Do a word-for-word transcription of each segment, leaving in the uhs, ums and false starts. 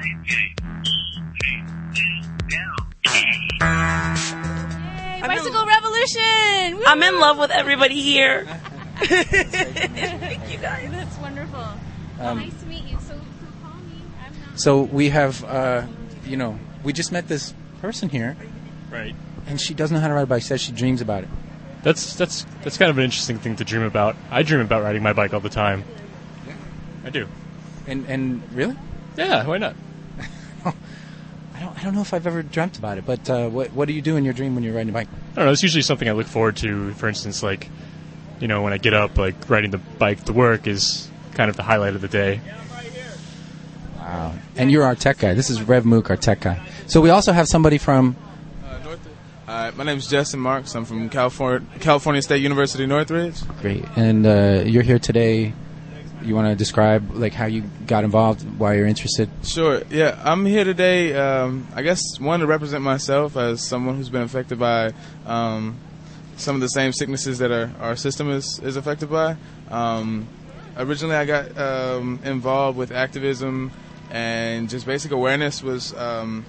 Yay, bicycle revolution! Woo-hoo! I'm in love with everybody here. Thank you guys. That's wonderful. Um, well, nice to meet you. So, so call me. I'm not. So we have, uh, you know, we just met this person here, right? And she doesn't know how to ride a bike. Says she dreams about it. That's that's that's kind of an interesting thing to dream about. I dream about riding my bike all the time. Yeah. I do. And and really? Yeah. Why not? I don't I don't know if I've ever dreamt about it. But uh, what what do you do in your dream when you're riding a bike? I don't know. It's usually something I look forward to. For instance, like, you know, when I get up, like riding the bike to work is kind of the highlight of the day. Wow. And you're our tech guy. This is Rev Mook, our tech guy. So we also have somebody from. Uh, my name is Justin Marks. I'm from California, California State University, Northridge. Great. And uh, you're here today. You want to describe like how you got involved, why you're interested? Sure. Yeah, I'm here today, um, I guess, one, to represent myself as someone who's been affected by um, some of the same sicknesses that our, our system is, is affected by. Um, originally, I got um, involved with activism and just basic awareness was... Um,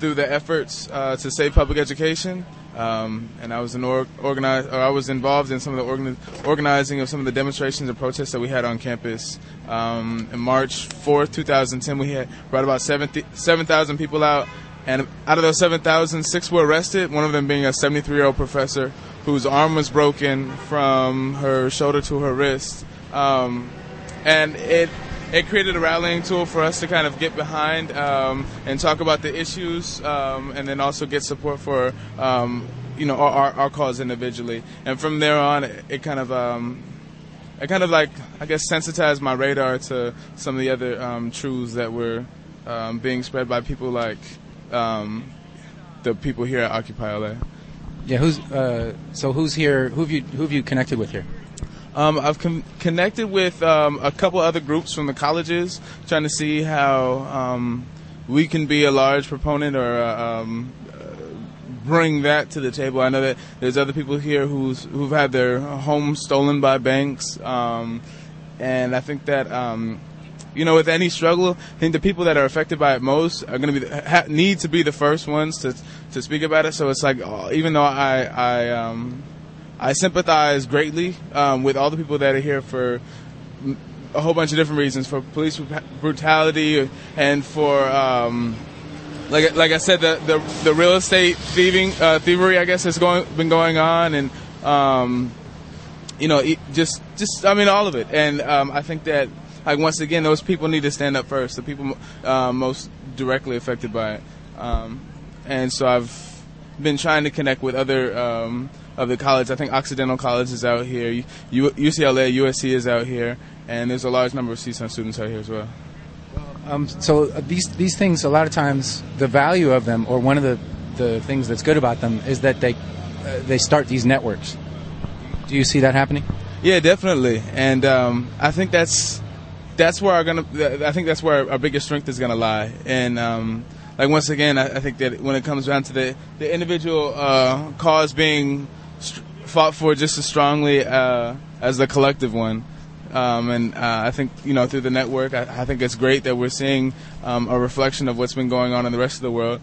through the efforts uh, to save public education, um, and I was an org- organize, or I was involved in some of the organ- organizing of some of the demonstrations and protests that we had on campus. Um, in March fourth, twenty ten, we had brought about seven thousand people out, and out of those seven thousand, six were arrested, one of them being a seventy-three-year-old professor whose arm was broken from her shoulder to her wrist. Um, and it... It created a rallying tool for us to kind of get behind um, and talk about the issues um, and then also get support for, um, you know, our, our cause individually. And from there on, it, it kind of, um, it kind of like, I guess, sensitized my radar to some of the other um, truths that were um, being spread by people like um, the people here at Occupy L A. Yeah, who's, uh, so who's here, who have you, who have you connected with here? Um, I've con- connected with um, a couple other groups from the colleges, trying to see how um, we can be a large proponent or uh, um, bring that to the table. I know that there's other people here who's who've had their homes stolen by banks, um, and I think that um, you know, with any struggle, I think the people that are affected by it most are going to be the, ha- need to be the first ones to to speak about it. So it's like, oh, even though I I um, I sympathize greatly um, with all the people that are here for a whole bunch of different reasons, for police brutality and for, um, like like I said, the the, the real estate thieving uh, thievery, I guess, has going been going on, and um, you know, just just I mean, all of it. And um, I think that, like, once again, those people need to stand up first, the people uh, most directly affected by it. Um, and so I've been trying to connect with other. Um, Of the college, I think Occidental College is out here. U- UCLA, U S C is out here, and there's a large number of C S U N students out here as well. Um, so these these things, a lot of times, the value of them, or one of the, the things that's good about them, is that they uh, they start these networks. Do you see that happening? Yeah, definitely, and um, I think that's that's where our gonna. I think that's where our biggest strength is gonna lie, and. Um, Like once again, I, I think that when it comes down to the the individual uh, cause being st- fought for just as strongly uh, as the collective one, um, and uh, I think, you know, through the network, I, I think it's great that we're seeing um, a reflection of what's been going on in the rest of the world.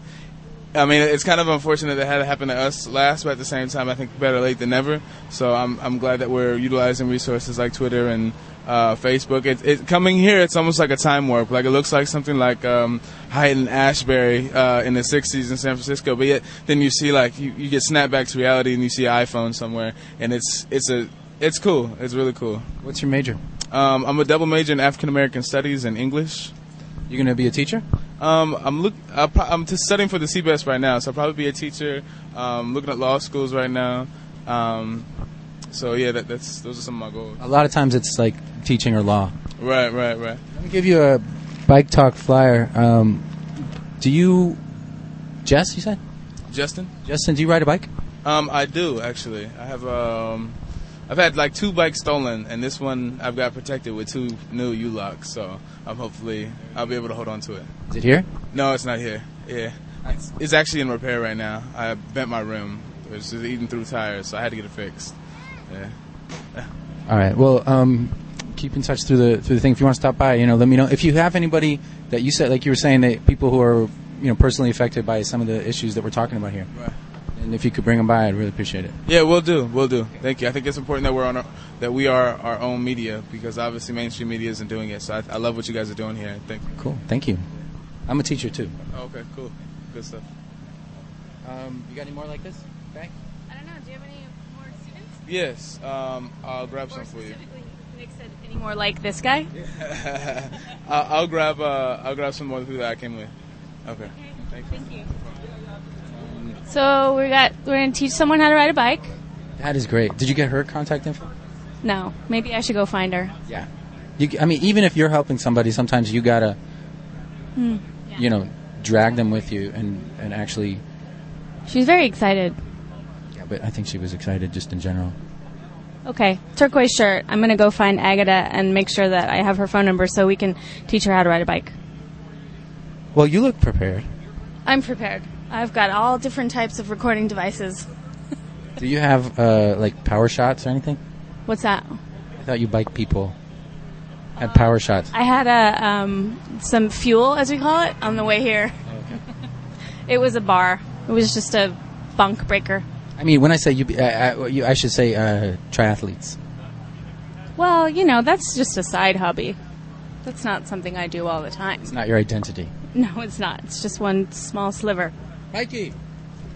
I mean, it's kind of unfortunate that had it happened to us last, but at the same time, I think better late than never. So I'm I'm glad that we're utilizing resources like Twitter and. Uh, Facebook. It, it coming here. It's almost like a time warp. Like, it looks like something like um, Haidt and Ashbury uh, in the sixties in San Francisco. But yet, then you see like you, you get snapped back to reality, and you see an iPhone somewhere, and it's it's a it's cool. It's really cool. What's your major? Um, I'm a double major in African American Studies and English. You're gonna be a teacher? Um, I'm look. I'll pro- I'm just studying for the C B E S T right now, so I'll probably be a teacher. Um, looking at law schools right now. Um, So yeah, that, that's those are some of my goals. A lot of times it's like teaching or law. Right, right, right. Let me give you a bike talk flyer. Um, do you, Jess? You said Justin. Justin, do you ride a bike? Um, I do actually. I have um, I've had like two bikes stolen, and this one I've got protected with two new U locks. So I'm hopefully I'll be able to hold on to it. Is it here? No, it's not here. Yeah, it's, it's actually in repair right now. I bent my rim, which is eating through tires, so I had to get it fixed. Yeah. All right. Well, um, keep in touch through the through the thing. If you want to stop by, you know, let me know. If you have anybody that you said, like you were saying, that people who are, you know, personally affected by some of the issues that we're talking about here. Right. And if you could bring them by, I'd really appreciate it. Yeah, we'll do. We'll do. Thank you. I think it's important that we're on our, that we are our own media, because obviously mainstream media isn't doing it. So I, I love what you guys are doing here. Thank you. Cool. Thank you. I'm a teacher too. Oh, okay. Cool. Good stuff. Um, you got any more like this? Back? I don't know. Do you have any more students? Yes. Um, I'll grab more some for you. Nick said, any more like this guy? Yeah. I'll, I'll grab. Uh, I'll grab some more people that I came with. Okay. Okay. Thank you. Thank you. So we got, we're going to teach someone how to ride a bike. That is great. Did you get her contact info? No. Maybe I should go find her. Yeah. You, I mean, even if you're helping somebody, sometimes you got to, mm. yeah. you know, drag them with you and, and actually. She's very excited. Yeah, but I think she was excited just in general. Okay. Turquoise shirt. I'm going to go find Agata and make sure that I have her phone number so we can teach her how to ride a bike. Well, you look prepared. I'm prepared. I've got all different types of recording devices. Do you have, uh, like, power shots or anything? What's that? I thought you bike people had uh, power shots. I had a, um, some fuel, as we call it, on the way here. Oh, okay. It was a bar. It was just a bunk breaker. I mean, when I say you, I, I, you, I should say uh, triathletes. Well, you know, that's just a side hobby. That's not something I do all the time. It's not your identity. No, it's not. It's just one small sliver. Mikey.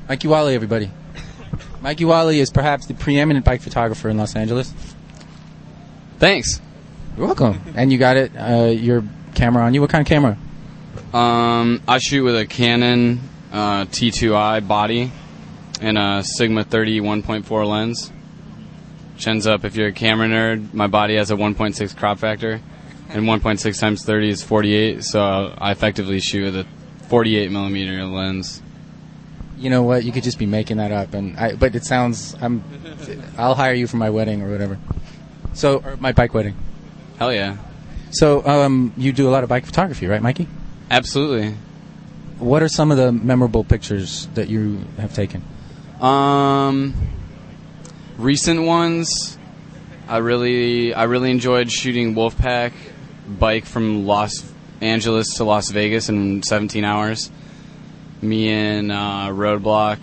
Mikey Wally, everybody. Mikey Wally is perhaps the preeminent bike photographer in Los Angeles. Thanks. You're welcome. And you got it, uh, your camera on you. What kind of camera? Um, I shoot with a Canon uh, T two I body and a Sigma thirty one point four lens. Which ends up, if you're a camera nerd, my body has a one point six crop factor. And one point six times thirty is forty-eight, so I effectively shoot with a forty-eight millimeter lens. You know what? You could just be making that up, and I, but it sounds. I'm. I'll hire you for my wedding or whatever. So or my bike wedding. Hell yeah! So um, you do a lot of bike photography, right, Mikey? Absolutely. What are some of the memorable pictures that you have taken? Um, recent ones. I really, I really enjoyed shooting Wolfpack bike from Los Angeles to Las Vegas in seventeen hours. Me and uh, Roadblock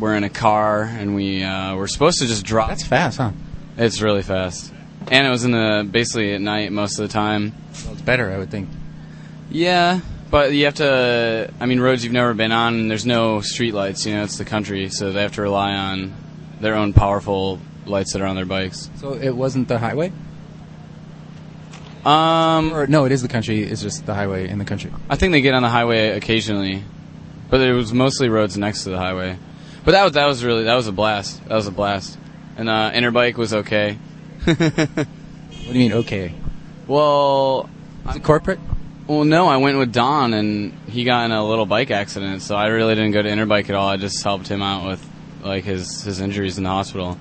were in a car, and we uh, were supposed to just drop. That's fast, huh? It's really fast. And it was in the basically at night most of the time. Well, it's better, I would think. Yeah, but you have to, I mean, roads you've never been on, and there's no street lights. You know, it's the country, so they have to rely on their own powerful lights that are on their bikes. So it wasn't the highway? Um, or, no, it is the country. It's just the highway in the country. I think they get on the highway occasionally, but it was mostly roads next to the highway. But that was that was really that was a blast. That was a blast. And uh, Interbike was okay. What do you mean okay? Well, is it corporate? Well, no, I went with Don, and he got in a little bike accident, so I really didn't go to Interbike at all. I just helped him out with like his his injuries in the hospital.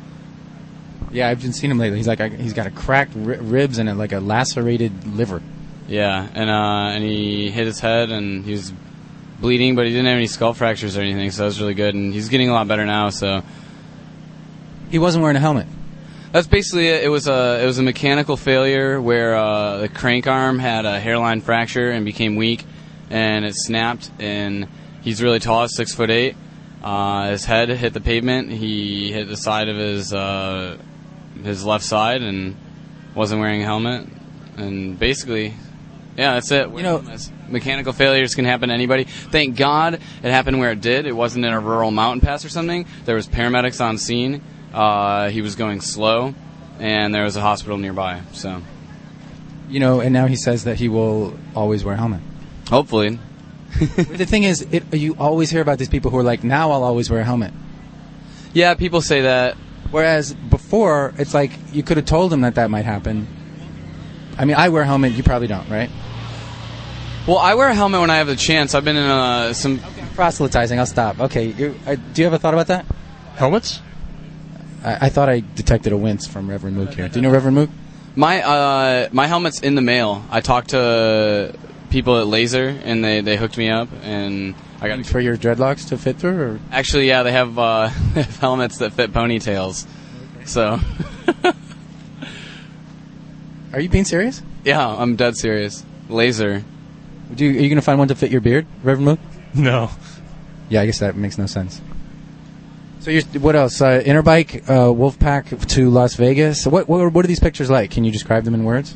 Yeah, I've been seeing him lately. He's like, I, he's got a cracked ri- ribs and a, like a lacerated liver. Yeah, and uh, and he hit his head, and he was bleeding, but he didn't have any skull fractures or anything, so that was really good. And he's getting a lot better now. So he wasn't wearing a helmet. That's basically it. It was a it was a mechanical failure where uh, the crank arm had a hairline fracture and became weak, and it snapped. And he's really tall, six foot eight. Uh, his head hit the pavement. He hit the side of his. Uh, his left side, and wasn't wearing a helmet, and basically, yeah, that's it. You know, mechanical failures can happen to anybody. Thank God it happened where it did. It wasn't in a rural mountain pass or something. There was paramedics on scene. Uh, he was going slow, and there was a hospital nearby. So, you know, and now he says that he will always wear a helmet. Hopefully. The thing is, it, you always hear about these people who are like, now I'll always wear a helmet. Yeah, people say that. Whereas before, it's like you could have told them that that might happen. I mean, I wear a helmet. You probably don't, right? Well, I wear a helmet when I have the chance. I've been in uh, some... Okay, I'm proselytizing. I'll stop. Okay. You, uh, do you have a thought about that? Helmets? I, I thought I detected a wince from Reverend Mook here. Do you know Reverend Mook? My uh, my helmet's in the mail. I talked to people at Laser, and they, they hooked me up, and... I got for your dreadlocks to fit through? Or? Actually, yeah, they have, uh, they have helmets that fit ponytails. Okay. So. Are you being serious? Yeah, I'm dead serious. Laser. Do you, are you going to find one to fit your beard, Reverend Mook? No. Yeah, I guess that makes no sense. So you're, what else? Uh, Interbike, uh, Wolfpack to Las Vegas. What, what what are these pictures like? Can you describe them in words?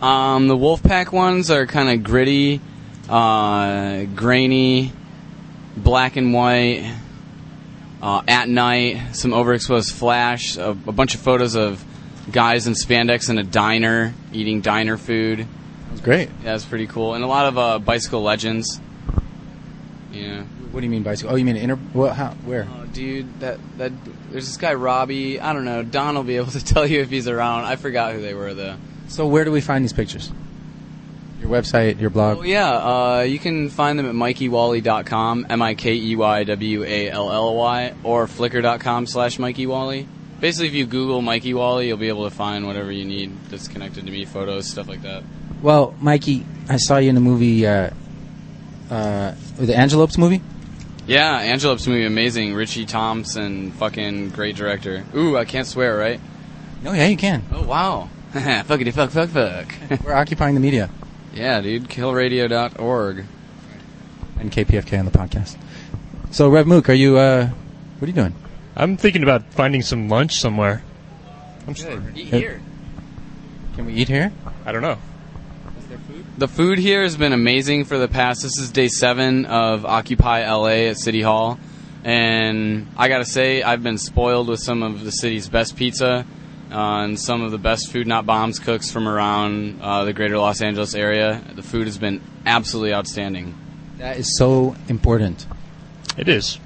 Um, the Wolfpack ones are kind of gritty, uh, grainy, black and white, uh, at night, some overexposed flash, a, a bunch of photos of guys in spandex in a diner eating diner food. That's great. Yeah, that's pretty cool. And a lot of uh, bicycle legends. Yeah. What do you mean bicycle? Oh, you mean inter? What? How? Where? Oh, dude, that that there's this guy Robbie. I don't know. Don will be able to tell you if he's around. I forgot who they were though. So where do we find these pictures? Your website, your blog. Oh yeah, uh, you can find them at Mikey Wally dot com, M I K E Y W A L L Y, or Flickr dot com slash Mikey Wally. Basically, if you Google Mikey Wally, you'll be able to find whatever you need that's connected to me, photos, stuff like that. Well, Mikey, I saw you in the movie, uh, uh, the Angelopes movie. Yeah, Angelopes movie, amazing. Richie Thompson, fucking great director. Ooh, I can't swear, right? No, yeah, you can. Oh, wow. Fuckity fuck fuck fuck. We're occupying the media. Yeah, dude, kill radio dot org. And K P F K on the podcast. So, Rev Mook, are you, uh, what are you doing? I'm thinking about finding some lunch somewhere. I'm Good. Eat here. Can we eat here? I don't know. The food here has been amazing for the past. This is day seven of Occupy L A at City Hall. And I got to say, I've been spoiled with some of the city's best pizza uh, and some of the best Food Not Bombs cooks from around uh, the greater Los Angeles area. The food has been absolutely outstanding. That is so important. It is.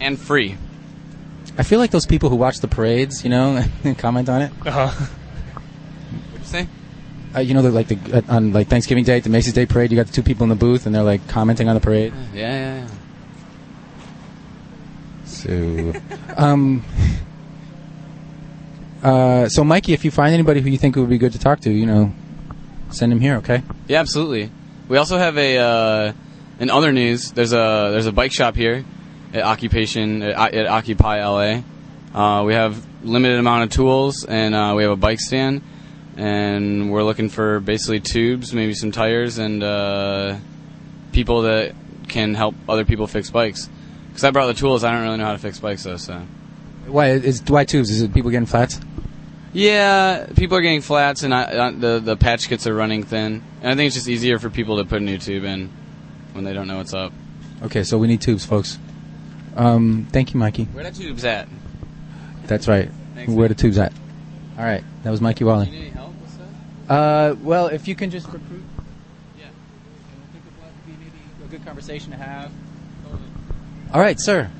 And free. I feel like those people who watch the parades, you know, comment on it. Uh-huh. What'd you say? Uh, you know, like the uh, on like Thanksgiving Day, the Macy's Day Parade, you got the two people in the booth, and they're like commenting on the parade. Yeah, yeah, yeah. So, um, uh, so Mikey, if you find anybody who you think would be good to talk to, you know, send him here, okay? Yeah, absolutely. We also have a uh, in other news. There's a there's a bike shop here at Occupation at, at Occupy L A. Uh, we have limited amount of tools, and uh, we have a bike stand. And we're looking for basically tubes, maybe some tires, and uh, people that can help other people fix bikes. Because I brought the tools, I don't really know how to fix bikes, though. So, why is why tubes? Is it people getting flats? Yeah, people are getting flats, and I, I, the the patch kits are running thin. And I think it's just easier for people to put a new tube in when they don't know what's up. Okay, so we need tubes, folks. Um, thank you, Mikey. Where the tubes at? That's right. Thanks, Where man. the tubes at? All right, that was Mikey Wally. Do you need any help with that? Uh, well, if you can just recruit, yeah, I think that would be maybe a good conversation to have. Totally. All right, sir,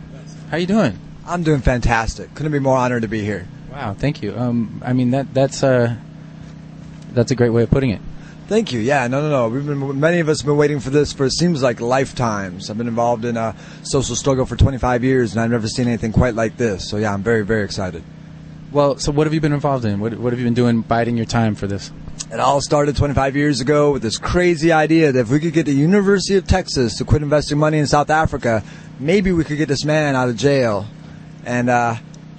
how you doing? I'm doing fantastic. Couldn't be more honored to be here. Wow, thank you. Um, I mean that that's uh, that's a great way of putting it. Thank you. Yeah, no, no, no. We've been many of us have been waiting for this for it seems like lifetimes. I've been involved in a social struggle for twenty-five years, and I've never seen anything quite like this. So yeah, I'm very, very excited. Well, so what have you been involved in? What, what have you been doing, biding your time for this? It all started twenty-five years ago with this crazy idea that if we could get the University of Texas to quit investing money in South Africa, maybe we could get this man out of jail. And uh,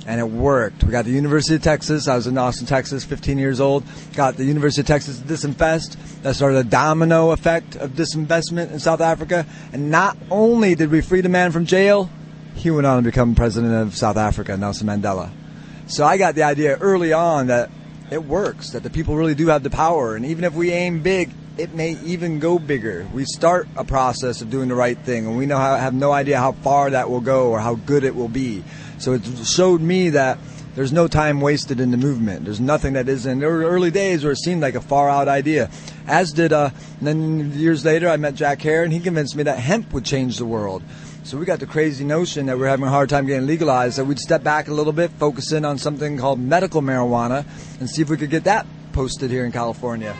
and it worked. We got the University of Texas. I was in Austin, Texas, fifteen years old. Got the University of Texas to disinvest. That started a domino effect of disinvestment in South Africa. And not only did we free the man from jail, he went on to become president of South Africa, Nelson Mandela. So I got the idea early on that it works, that the people really do have the power. And even if we aim big, it may even go bigger. We start a process of doing the right thing, and we know how, have no idea how far that will go or how good it will be. So it showed me that there's no time wasted in the movement. There's nothing that isn't. There were early days where it seemed like a far-out idea. As did, uh, and then years later, I met Jack Herer, and he convinced me that hemp would change the world. So we got the crazy notion that we're having a hard time getting legalized, that we'd step back a little bit, focus in on something called medical marijuana, and see if we could get that posted here in California.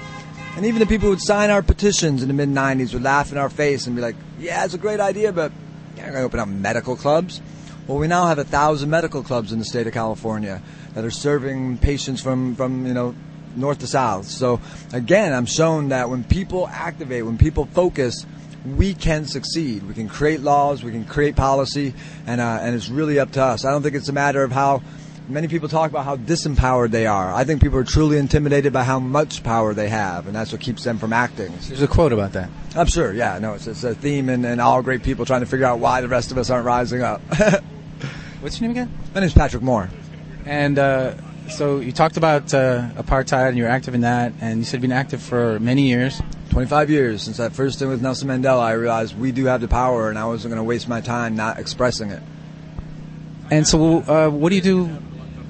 And even the people who'd sign our petitions in the mid nineties would laugh in our face and be like, yeah, it's a great idea, but you're not going to open up medical clubs. Well, we now have a thousand medical clubs in the state of California that are serving patients from, from you know, north to south. So, again, I'm shown that when people activate, when people focus, we can succeed. We can create laws. We can create policy, and uh, and it's really up to us. I don't think it's a matter of how many people talk about how disempowered they are. I think people are truly intimidated by how much power they have, and that's what keeps them from acting. There's a quote about that. I'm sure, yeah. No, it's, it's a theme in, in all great people trying to figure out why the rest of us aren't rising up. What's your name again? My name's Patrick Moore. And uh, so you talked about uh, apartheid, and you were active in that, and you said you've been active for many years. twenty-five years. Since I first did with Nelson Mandela, I realized we do have the power, and I wasn't going to waste my time not expressing it. And so uh, what do you do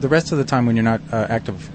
the rest of the time when you're not uh, active?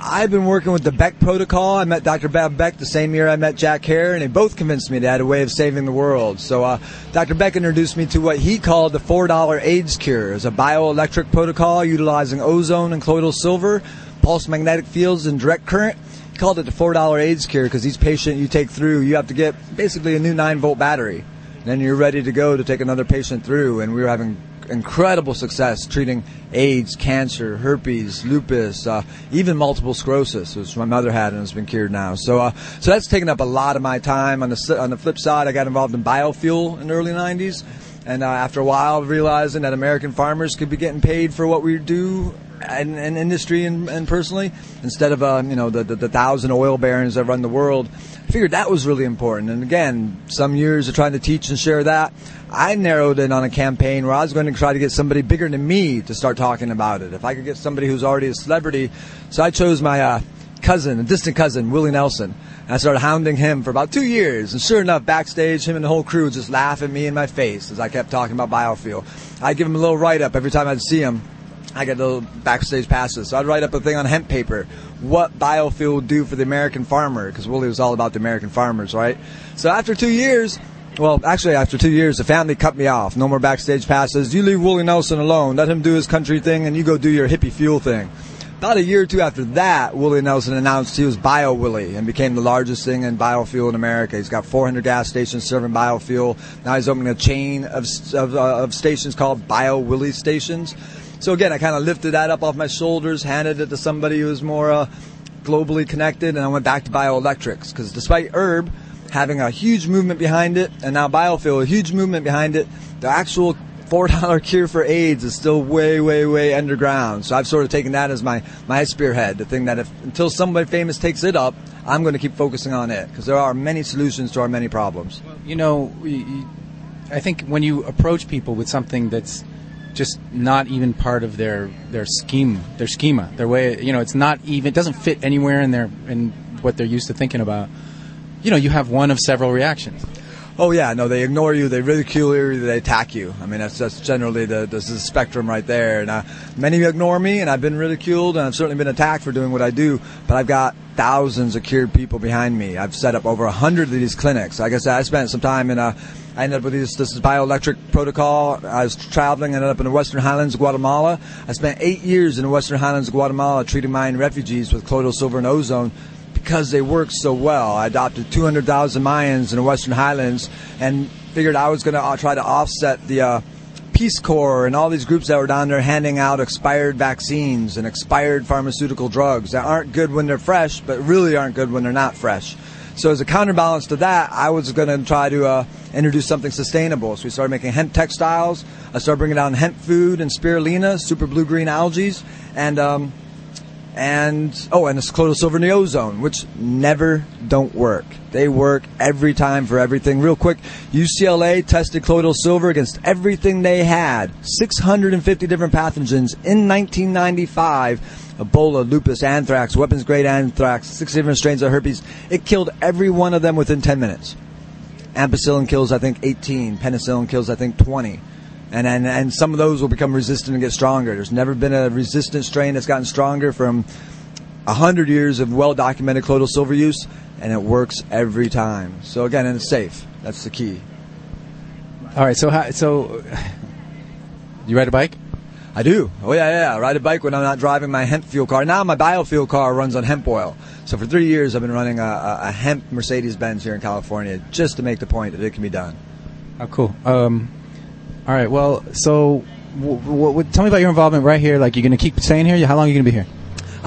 I've been working with the Beck Protocol. I met Doctor Bob Beck the same year I met Jack Herer, and they both convinced me they had a way of saving the world. So uh, Doctor Beck introduced me to what he called the four dollar AIDS cure. It's a bioelectric protocol utilizing ozone and colloidal silver, pulse magnetic fields, and direct current. He called it the four dollar AIDS cure because each patient you take through, you have to get basically a new nine volt battery. And then you're ready to go to take another patient through, and we were having incredible success treating AIDS, cancer, herpes, lupus, uh, even multiple sclerosis, which my mother had and has been cured now. So uh, so that's taken up a lot of my time. On the on the flip side, I got involved in biofuel in the early nineties, and uh, after a while realizing that American farmers could be getting paid for what we do in, in industry and, and personally, instead of uh, you know the, the, the thousand oil barons that run the world. I figured that was really important. And again, some years of trying to teach and share that, I narrowed in on a campaign where I was going to try to get somebody bigger than me to start talking about it. If I could get somebody who's already a celebrity. So I chose my uh, cousin, a distant cousin, Willie Nelson. And I started hounding him for about two years. And sure enough, backstage, him and the whole crew would just laugh at me in my face as I kept talking about biofuel. I'd give him a little write-up every time I'd see him. I get little backstage passes. So I'd write up a thing on hemp paper, what biofuel would do for the American farmer, because Willie was all about the American farmers, right? So after two years, well, actually after two years, the family cut me off. No more backstage passes. You leave Willie Nelson alone. Let him do his country thing, and you go do your hippie fuel thing. About a year or two after that, Willie Nelson announced he was Bio Willie and became the largest thing in biofuel in America. He's got four hundred gas stations serving biofuel. Now he's opening a chain of, of, uh, of stations called Bio Willie stations. So again, I kind of lifted that up off my shoulders, handed it to somebody who was more uh, globally connected, and I went back to bioelectrics. Because despite herb having a huge movement behind it, and now biofuel, a huge movement behind it, the actual four dollar cure for AIDS is still way, way, way underground. So I've sort of taken that as my, my spearhead, the thing that if until somebody famous takes it up, I'm going to keep focusing on it. Because there are many solutions to our many problems. Well, you know, I think when you approach people with something that's just not even part of their their scheme, their schema, their way. You know, it's not even. It doesn't fit anywhere in their in what they're used to thinking about. You know, you have one of several reactions. Oh yeah, no, they ignore you, they ridicule you, they attack you. I mean, that's that's generally the the, the spectrum right there. And uh, many ignore me, and I've been ridiculed, and I've certainly been attacked for doing what I do. But I've got thousands of cured people behind me. I've set up over a hundred of these clinics. Like I said, I spent some time in a. I ended up with this, this bioelectric protocol. I was traveling, ended up in the Western Highlands of Guatemala. I spent eight years in the Western Highlands of Guatemala treating Mayan refugees with colloidal silver and ozone because they worked so well. I adopted two hundred thousand Mayans in the Western Highlands and figured I was going to try to offset the uh, Peace Corps and all these groups that were down there handing out expired vaccines and expired pharmaceutical drugs that aren't good when they're fresh, but really aren't good when they're not fresh. So as a counterbalance to that, I was going to try to uh, introduce something sustainable. So we started making hemp textiles. I started bringing down hemp food and spirulina, super blue-green algae, and um, and oh, and it's colloidal silver and the ozone, which never don't work. They work every time for everything. Real quick, U C L A tested colloidal silver against everything they had, six hundred fifty different pathogens in nineteen ninety-five. Ebola, lupus, anthrax, weapons-grade anthrax, six different strains of herpes. It killed every one of them within ten minutes. Ampicillin kills, I think, eighteen. Penicillin kills, I think, twenty. And, and and some of those will become resistant and get stronger. There's never been a resistant strain that's gotten stronger from one hundred years of well-documented colloidal silver use, and it works every time. So, again, and it's safe. That's the key. All right, so how, so you ride a bike? I do. Oh, yeah, yeah. I ride a bike when I'm not driving my hemp fuel car. Now my biofuel car runs on hemp oil. So for three years I've been running a, a, a hemp Mercedes-Benz here in California just to make the point that it can be done. Oh, cool. Um, all right. Well, so w- w- w- tell me about your involvement right here. Like, you're going to keep staying here? How long are you going to be here?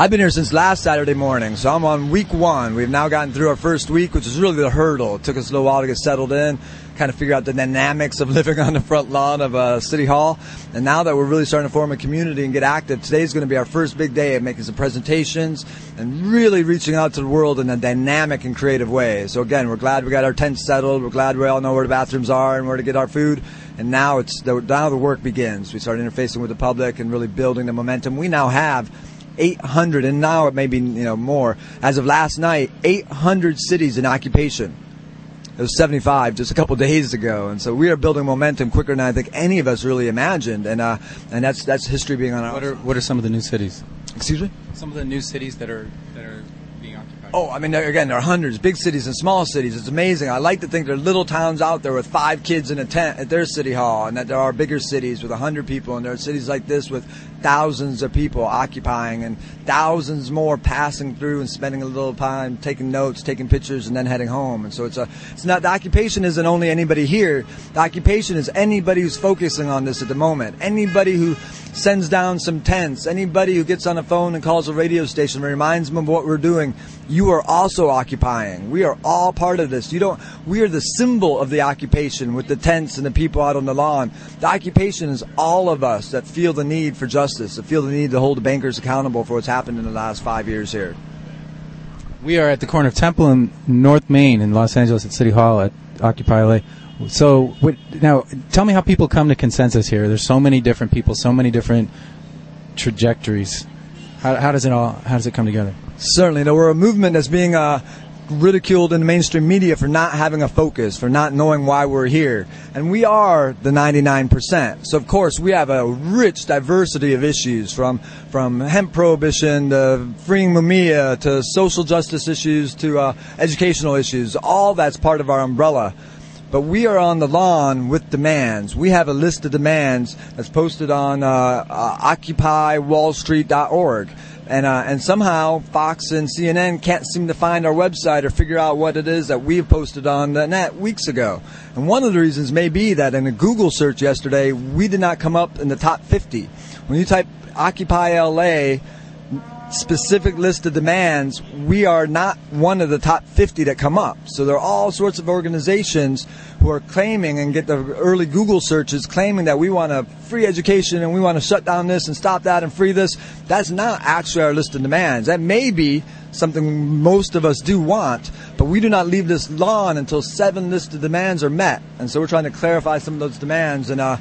I've been here since last Saturday morning, so I'm on week one. We've now gotten through our first week, which is really the hurdle. It took us a little while to get settled in, kind of figure out the dynamics of living on the front lawn of uh, City Hall. And now that we're really starting to form a community and get active, today's going to be our first big day of making some presentations and really reaching out to the world in a dynamic and creative way. So again, we're glad we got our tents settled. We're glad we all know where the bathrooms are and where to get our food. And now it's the, now the work begins. We start interfacing with the public and really building the momentum. We now have eight hundred, and now it may be, you know, more. As of last night, eight hundred cities in occupation. It was seventy-five just a couple days ago, and so we are building momentum quicker than I think any of us really imagined. And uh, and that's that's history being on our. What are what are some of the new cities? Excuse me. Some of the new cities that are that are. Oh, I mean, again, there are hundreds, big cities and small cities. It's amazing. I like to think there are little towns out there with five kids in a tent at their city hall, and that there are bigger cities with one hundred people, and there are cities like this with thousands of people occupying and thousands more passing through and spending a little time taking notes, taking pictures, and then heading home. And so it's a, it's not, the occupation isn't only anybody here. The occupation is anybody who's focusing on this at the moment, anybody who sends down some tents, anybody who gets on a phone and calls a radio station and reminds them of what we're doing. You are also occupying. We are all part of this. You don't. We are the symbol of the occupation with the tents and the people out on the lawn. The occupation is all of us that feel the need for justice, that feel the need to hold the bankers accountable for what's happened in the last five years here. We are at the corner of Temple and North Main in Los Angeles at City Hall at Occupy L A. So now tell me how people come to consensus here. There's so many different people, so many different trajectories. How, how does it all? How does it come together? Certainly, though, we're a movement that's being uh, ridiculed in the mainstream media for not having a focus, for not knowing why we're here, and we are the ninety-nine percent. So, of course, we have a rich diversity of issues, from from hemp prohibition to freeing Mumia to social justice issues to uh, educational issues. All that's part of our umbrella. But we are on the lawn with demands. We have a list of demands that's posted on uh, uh, Occupy Wall Street dot org. And, uh, and somehow Fox and C N N can't seem to find our website or figure out what it is that we've posted on the net weeks ago. And one of the reasons may be that in a Google search yesterday, we did not come up in the top fifty. When you type Occupy L A, specific list of demands, we are not one of the top fifty that come up. So there are all sorts of organizations who are claiming and get the early Google searches claiming that we want a free education and we want to shut down this and stop that and free this. That's not actually our list of demands. That may be something most of us do want, but we do not leave this lawn until seven lists of demands are met. And so we're trying to clarify some of those demands and uh,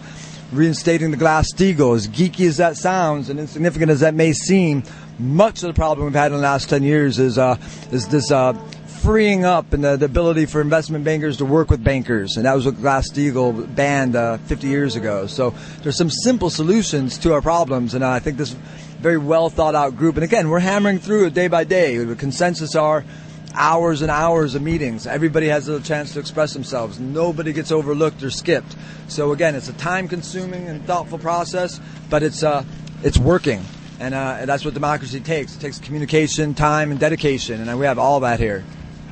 reinstating the Glass-Steagall. As geeky as that sounds and insignificant as that may seem, much of the problem we've had in the last ten years is uh, is this uh, freeing up and the, the ability for investment bankers to work with bankers. And that was what Glass-Steagall banned uh, fifty years ago. So there's some simple solutions to our problems. And uh, I think this very well thought out group. And again, we're hammering through it day by day. The consensus are hours and hours of meetings. Everybody has a chance to express themselves. Nobody gets overlooked or skipped. So again, it's a time consuming and thoughtful process, but it's uh, it's working. And uh, that's what democracy takes. It takes communication, time, and dedication, and we have all that here.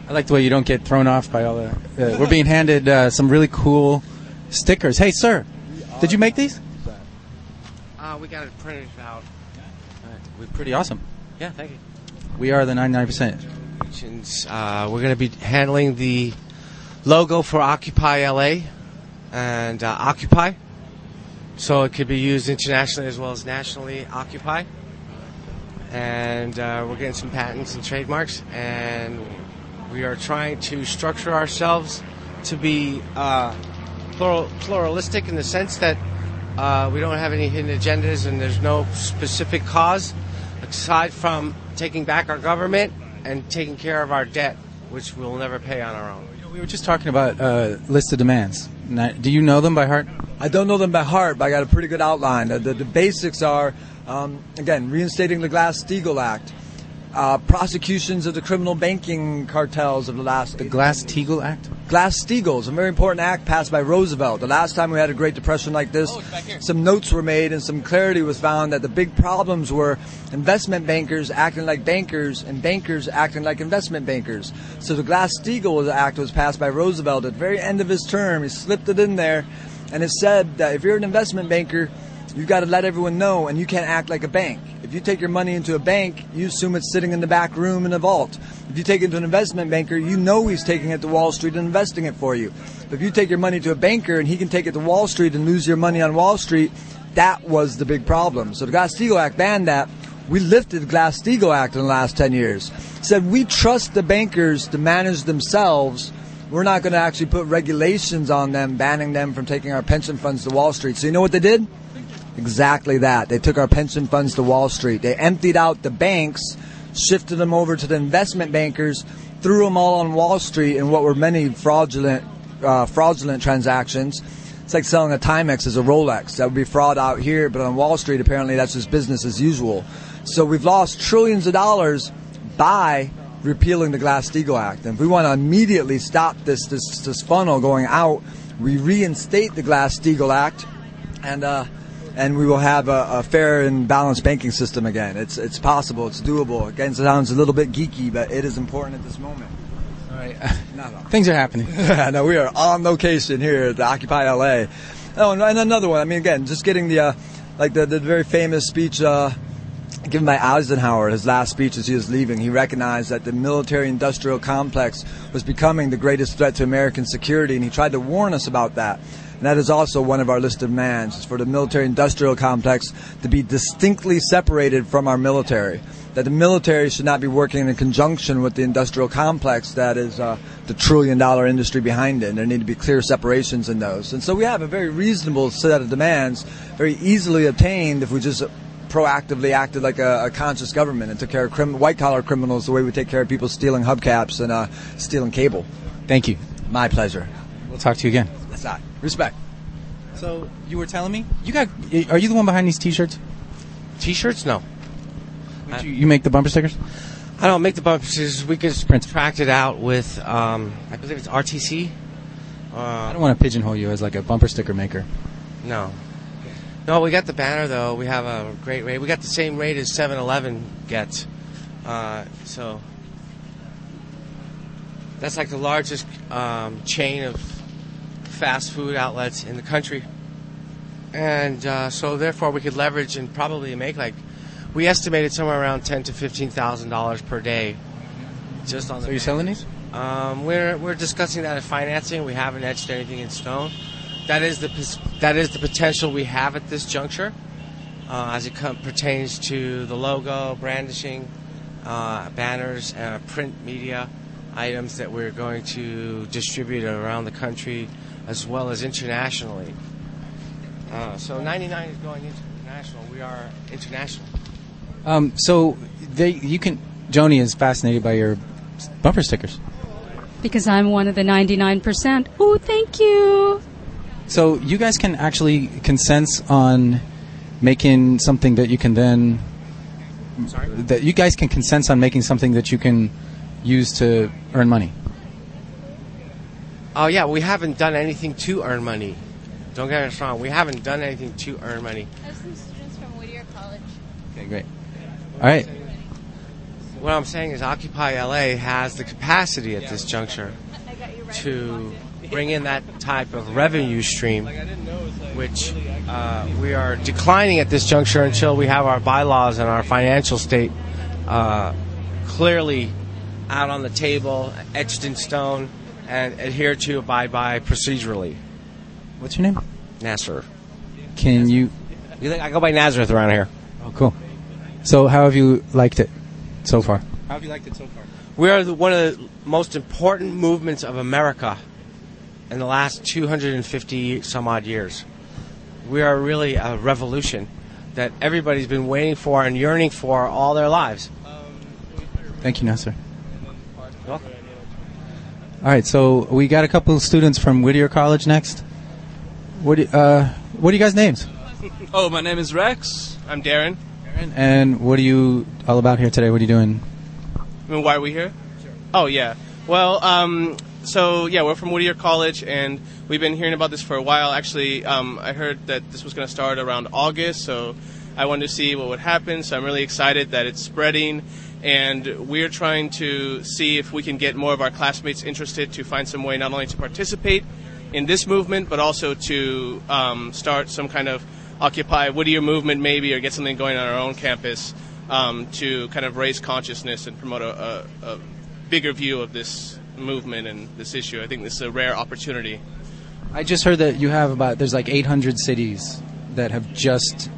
I like the way you don't get thrown off by all the... Uh, we're being handed uh, some really cool stickers. Hey, sir, did you make these? Uh, we got it printed out. Uh, we're pretty awesome. Yeah, thank you. We are the ninety-nine percent. Uh, we're going to be handling the logo for Occupy L A and uh, Occupy. So it could be used internationally as well as nationally, Occupy. And uh, we're getting some patents and trademarks, and we are trying to structure ourselves to be uh, plural, pluralistic in the sense that uh, we don't have any hidden agendas and there's no specific cause aside from taking back our government and taking care of our debt, which we'll never pay on our own. We were just talking about uh, list of demands. Do you know them by heart? I don't know them by heart, but I got a pretty good outline. The, the, the basics are, um, again, reinstating the Glass-Steagall Act, uh, prosecutions of the criminal banking cartels of the last... The Glass-Steagall Act? Glass-Steagall is a very important act passed by Roosevelt. The last time we had a Great Depression like this, oh, it's back here. Some notes were made and some clarity was found that the big problems were investment bankers acting like bankers and bankers acting like investment bankers. So the Glass-Steagall Act was passed by Roosevelt at the very end of his term. He slipped it in there. And it said that if you're an investment banker, you've got to let everyone know, and you can't act like a bank. If you take your money into a bank, you assume it's sitting in the back room in a vault. If you take it to an investment banker, you know he's taking it to Wall Street and investing it for you. But if you take your money to a banker and he can take it to Wall Street and lose your money on Wall Street, that was the big problem. So the Glass-Steagall Act banned that. We lifted the Glass-Steagall Act in the last ten years. Said we trust the bankers to manage themselves. We're not going to actually put regulations on them, banning them from taking our pension funds to Wall Street. So you know what they did? Exactly that. They took our pension funds to Wall Street. They emptied out the banks, shifted them over to the investment bankers, threw them all on Wall Street in what were many fraudulent uh, fraudulent transactions. It's like selling a Timex as a Rolex. That would be fraud out here, but on Wall Street, apparently, that's just business as usual. So we've lost trillions of dollars by repealing the Glass-Steagall Act. And if we want to immediately stop this, this, this funnel going out, we reinstate the Glass-Steagall Act, and uh, and we will have a, a fair and balanced banking system again. It's it's possible. It's doable. Again, it sounds a little bit geeky, but it is important at this moment. All right. No, no. Things are happening. No, we are on location here at the Occupy L A. Oh, and, and another one. I mean, again, just getting the, uh, like the, the very famous speech uh, given by Eisenhower, his last speech as he was leaving. He recognized that the military-industrial complex was becoming the greatest threat to American security, and he tried to warn us about that. And that is also one of our list of demands, is for the military-industrial complex to be distinctly separated from our military, that the military should not be working in conjunction with the industrial complex that is uh, the trillion-dollar industry behind it. And there need to be clear separations in those. And so we have a very reasonable set of demands, very easily obtained if we just proactively acted like a, a conscious government and took care of crim- white-collar criminals the way we take care of people stealing hubcaps and uh, stealing cable. Thank you. My pleasure. We'll talk to you again. That's not. Respect. So you were telling me you got? Are you the one behind these T-shirts? T-shirts? No. I, you, you make the bumper stickers? I don't make the bumper stickers. We just contract it out with, um, I believe it's R T C. Uh, I don't want to pigeonhole you as like a bumper sticker maker. No. No, we got the banner though. We have a great rate. We got the same rate as seven eleven gets. Uh, so that's like the largest um, chain of fast food outlets in the country, and uh, so therefore we could leverage and probably make like we estimated somewhere around ten to fifteen thousand dollars per day, just on. So the you're selling these? Um, we're we're discussing that at financing. We haven't etched anything in stone. That is the that is the potential we have at this juncture, uh, as it com- pertains to the logo, brandishing, uh, banners, uh, print media, items that we're going to distribute around the country, as well as internationally. Uh, so ninety-nine is going international. We are international. Um, so they, you can. Joni is fascinated by your bumper stickers. Because I'm one of the ninety-nine percent. Oh, thank you. So you guys can actually consensus on making something that you can then. I'm sorry? That you guys can consensus on making something that you can use to earn money. Oh, yeah, we haven't done anything to earn money. Don't get us wrong. We haven't done anything to earn money. I have some students from Whittier College. Okay, great. All right. What I'm saying is Occupy L A has the capacity at this juncture to bring in that type of revenue stream, which uh, we are declining at this juncture until we have our bylaws and our financial state uh, clearly out on the table, etched in stone, and adhere to, abide by procedurally. What's your name? Nasser. Can Nasser. you... you think I go by Nazareth around here. Oh, cool. So how have you liked it so far? How have you liked it so far? We are the, one of the most important movements of America in the last two hundred fifty some odd years. We are really a revolution that everybody's been waiting for and yearning for all their lives. Thank you, Nasser. You're welcome. All right, so we got a couple of students from Whittier College next. What uh, what are you guys' names? Oh, my name is Rex. I'm Darren. Darren. And what are you all about here today? What are you doing? I mean, why are we here? Sure. Oh, yeah. Well, um, so, yeah, we're from Whittier College, and we've been hearing about this for a while. Actually, um, I heard that this was going to start around August, so I wanted to see what would happen, so I'm really excited that it's spreading. And we're trying to see if we can get more of our classmates interested to find some way not only to participate in this movement, but also to um, start some kind of Occupy Whittier movement maybe, or get something going on our own campus um, to kind of raise consciousness and promote a, a, a bigger view of this movement and this issue. I think this is a rare opportunity. I just heard that you have about, there's like eight hundred cities that have just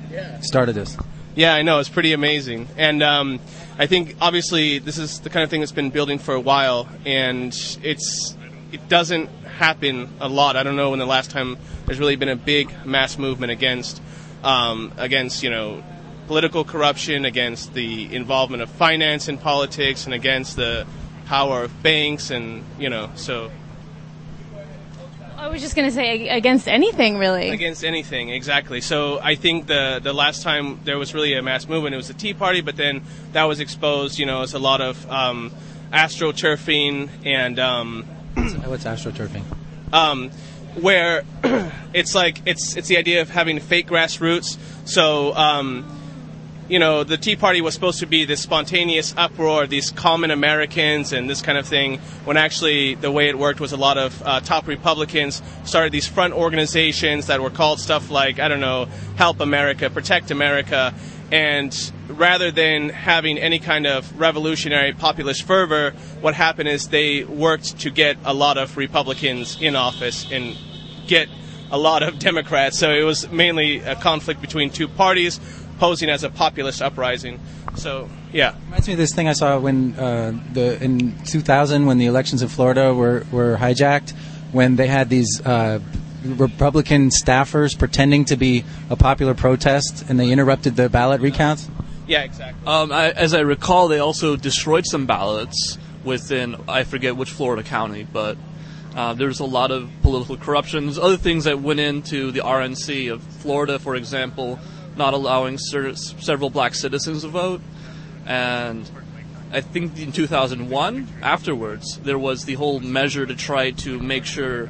started this. Yeah, I know. It's pretty amazing. And um, I think, obviously, this is the kind of thing that's been building for a while, and it's it doesn't happen a lot. I don't know when the last time there's really been a big mass movement against, um, against you know, political corruption, against the involvement of finance in politics, and against the power of banks, and, you know, so... I was just going to say against anything, really. Against anything, exactly. So I think the the last time there was really a mass movement, it was the Tea Party, but then that was exposed, you know, as a lot of um, astroturfing and... Um, What's astroturfing? Um, where it's like, it's it's the idea of having fake grassroots. So, um, you know, the Tea Party was supposed to be this spontaneous uproar, these common Americans and this kind of thing, when actually the way it worked was a lot of uh, top Republicans started these front organizations that were called stuff like, I don't know, Help America, Protect America, and rather than having any kind of revolutionary populist fervor, what happened is they worked to get a lot of Republicans in office and get a lot of Democrats. So it was mainly a conflict between two parties, posing as a populist uprising. So, yeah. Reminds me of this thing I saw when uh, the in two thousand, when the elections in Florida were, were hijacked, when they had these uh, Republican staffers pretending to be a popular protest, and they interrupted the ballot recounts. Yeah, exactly. Um, I, as I recall, they also destroyed some ballots within, I forget which Florida county, but uh, there was a lot of political corruption. There's other things that went into the R N C of Florida, for example, not allowing cer- several black citizens to vote. And I think in two thousand one, afterwards, there was the whole measure to try to make sure,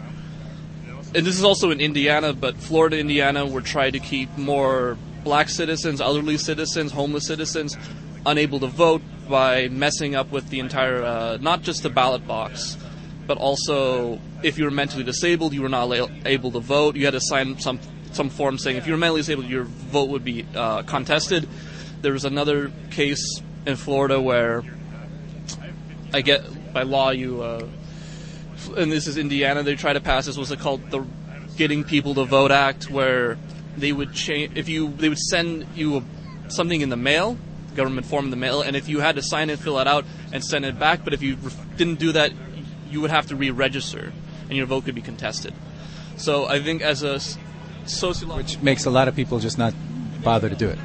and this is also in Indiana, but Florida, Indiana, were trying to keep more black citizens, elderly citizens, homeless citizens unable to vote by messing up with the entire, uh, not just the ballot box, but also if you were mentally disabled, you were not la- able to vote. You had to sign some some form saying if you were mentally disabled, your vote would be uh, contested. There was another case in Florida where I get by law you, uh, and this is Indiana, they try to pass this, was it called the Getting People to Vote Act, where they would change if you they would send you a, something in the mail, government form in the mail, and if you had to sign it, fill it out, and send it back. But if you didn't do that, you would have to re-register, and your vote could be contested. So I think as a Which makes a lot of people just not bother to do it.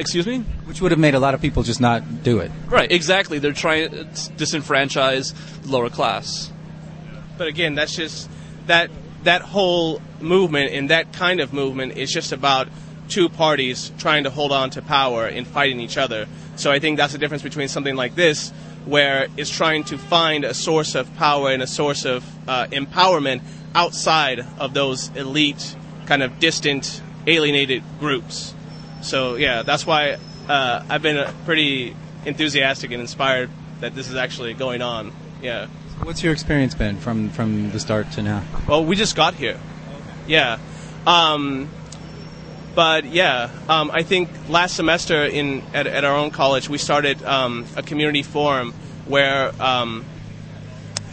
Excuse me? Which would have made a lot of people just not do it. Right, exactly. They're trying to disenfranchise the lower class. But again, that's just that that whole movement, and that kind of movement is just about two parties trying to hold on to power and fighting each other. So I think that's the difference between something like this, where it's trying to find a source of power and a source of uh, empowerment outside of those elite kind of distant, alienated groups. So, yeah, that's why uh, I've been uh, pretty enthusiastic and inspired that this is actually going on. Yeah. So what's your experience been from, from the start to now? Well, we just got here. Okay. Yeah. Um, but, yeah, um, I think last semester in at, at our own college, we started um, a community forum where um,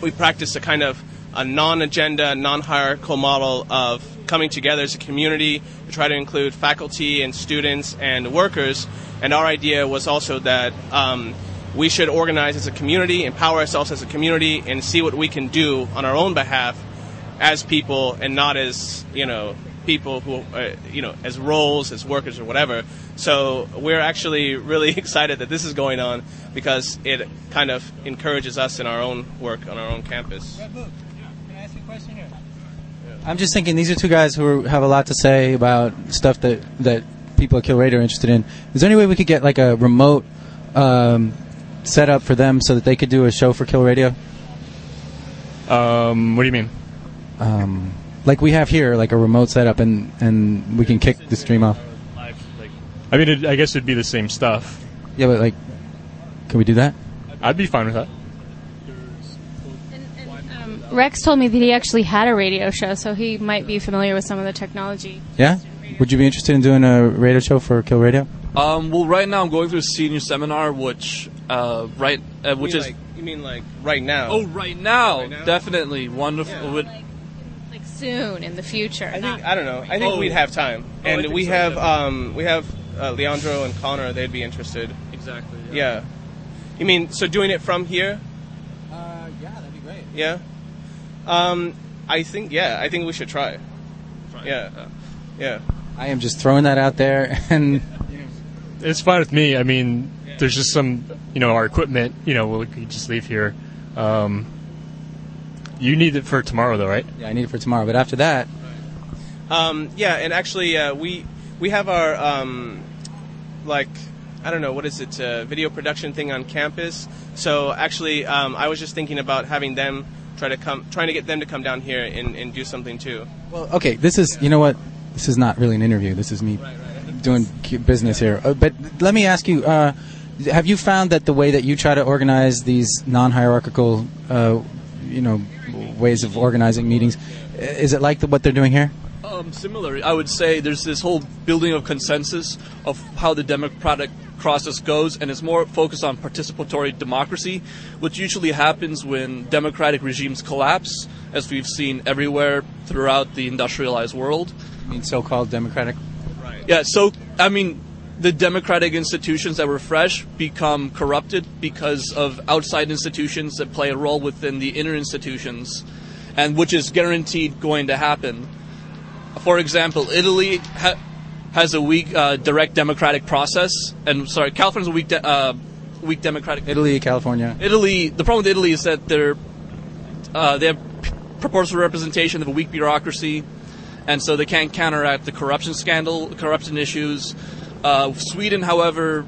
we practiced a kind of a non-agenda, non-hierarchical model of coming together as a community to try to include faculty and students and workers. And our idea was also that um, we should organize as a community, empower ourselves as a community, and see what we can do on our own behalf as people, and not as, you know, people who, uh, you know, as roles, as workers or whatever. So we're actually really excited that this is going on, because it kind of encourages us in our own work on our own campus. Rev Mook, can I ask you a question here? I'm just thinking these are two guys who have a lot to say about stuff that, that people at Kill Radio are interested in. Is there any way we could get like a remote um, set up for them so that they could do a show for Kill Radio? Um, what do you mean? Um, like we have here, like a remote setup, and, and we can kick the stream off. I mean, it, I guess it'd be the same stuff. Yeah, but like, can we do that? I'd be fine with that. Rex told me that he actually had a radio show, so he might be familiar with some of the technology. Yeah? Would you be interested in doing a radio show for Kill Radio? Um, well, right now I'm going through a senior seminar, which uh, right, uh, which you is like, you mean like right now? Oh, right now, right now? Definitely wonderful. Yeah. Would, like, like soon in the future. I think I don't know. I think oh. we'd have time, oh, and we, so, have, yeah. um, we have we uh, have Leandro and Connor. They'd be interested. Exactly. Yeah. yeah. You mean so doing it from here? Uh, yeah, that'd be great. Yeah. Um, I think yeah. I think we should try. try yeah. It. Yeah. I am just throwing that out there, and it's fine with me. I mean, yeah. there's just some, you know, our equipment. You know, we'll just leave here. Um, you need it for tomorrow, though, right? Yeah, I need it for tomorrow. But after that, right. um, yeah, and actually, uh, we we have our um, like I don't know what is it uh, video production thing on campus. So actually, um, I was just thinking about having them try to come, trying to get them to come down here and, and do something too. Well, okay, this is yeah. you know what. This is not really an interview. This is me right, right. doing business yeah. here. Uh, but let me ask you, uh, have you found that the way that you try to organize these non-hierarchical, uh, you know, ways of organizing meetings, is it like the, what they're doing here? Um, similarly, I would say there's this whole building of consensus of how the democratic process goes, and it's more focused on participatory democracy, which usually happens when democratic regimes collapse, as we've seen everywhere throughout the industrialized world. I mean, so-called democratic? Right. Yeah, so, I mean, the democratic institutions that were fresh become corrupted because of outside institutions that play a role within the inner institutions, and which is guaranteed going to happen. For example, Italy ha- has a weak uh, direct democratic process, and, sorry, California's a weak, de- uh, weak democratic... Italy, California. Italy, the problem with Italy is that they're, uh, they have p- proportional representation of a weak bureaucracy, and so they can't counteract the corruption scandal, corruption issues. Uh, Sweden, however,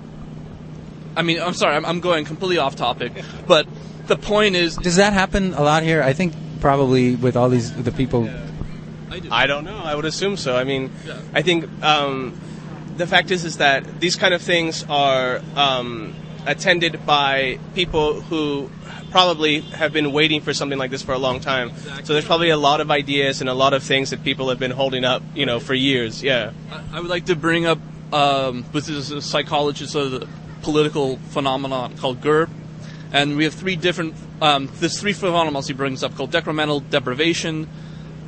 I mean, I'm sorry, I'm, I'm going completely off topic, but the point is... Does that happen a lot here? I think probably with all these, the people... Yeah. I don't know. I would assume so. I mean, yeah. I think um, the fact is is that these kind of things are um, attended by people who... probably have been waiting for something like this for a long time. Exactly. So there's probably a lot of ideas and a lot of things that people have been holding up, you know, for years. Yeah. I, I would like to bring up, um, this is a psychologist of the political phenomenon called Gerb, and we have three different, um, there's three phenomena he brings up called decremental deprivation,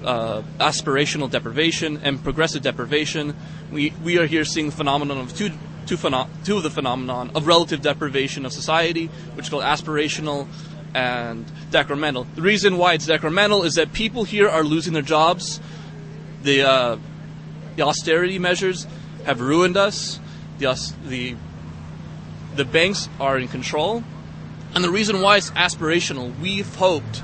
uh, aspirational deprivation, and progressive deprivation. We we are here seeing the phenomenon of two. Two, pheno- two of the phenomenon of relative deprivation of society, which is called aspirational and decremental. The reason why it's decremental is that people here are losing their jobs. The, uh, the austerity measures have ruined us. The, aus- the the banks are in control. And the reason why it's aspirational, we've hoped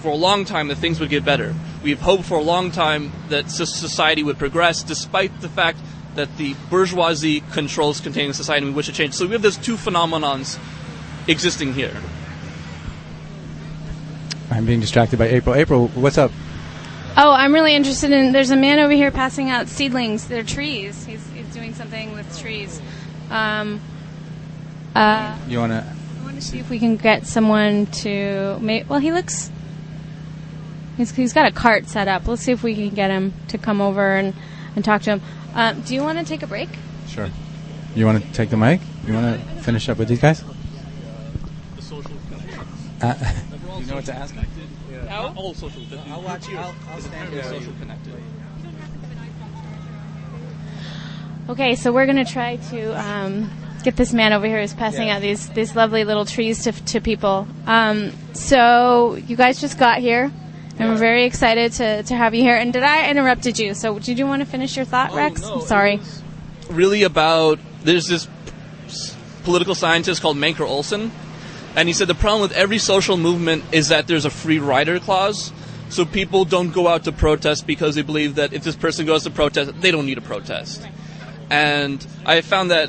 for a long time that things would get better. We've hoped for a long time that society would progress, despite the fact that the bourgeoisie controls containing society and we wish to change. So we have those two phenomenons existing here. I'm being distracted by April. April, what's up? Oh, I'm really interested in... There's a man over here passing out seedlings. They're trees. He's, he's doing something with trees. Um, uh, you want to... I want to see if we can get someone to... Make, well, he looks... He's, he's got a cart set up. Let's see if we can get him to come over and, and talk to him. Um, do you want to take a break? Sure. You want to take the mic? You want to finish up with these guys? The social connections. Uh, you know what to ask? Yeah. No? All social. The, I'll watch you. I'll, I'll stand here. Social connected. Okay, so we're going to try to um, get this man over here who's passing yeah. out these, these lovely little trees to to people. Um, so you guys just got here. And we're very excited to, to have you here. And did I interrupted you? So did you want to finish your thought, Rex? Oh, no, I'm sorry. Really about, there's this political scientist called Manker Olson, and he said the problem with every social movement is that there's a free rider clause. So people don't go out to protest because they believe that if this person goes to protest, they don't need to protest. And I found that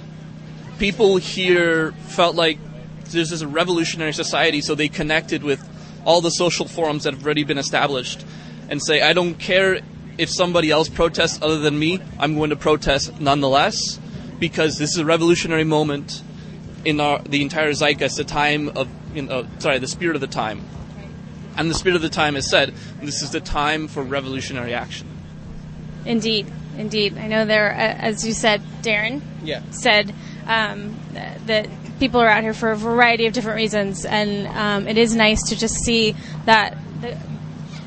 people here felt like there's this revolutionary society, so they connected with all the social forums that have already been established and say, I don't care if somebody else protests other than me, I'm going to protest nonetheless, because this is a revolutionary moment in our, the entire zeitgeist, the time of, you know, sorry, the spirit of the time. And the spirit of the time is said, this is the time for revolutionary action. Indeed. Indeed. I know there, as you said, Darren yeah. said um, that people are out here for a variety of different reasons, and um, it is nice to just see that the,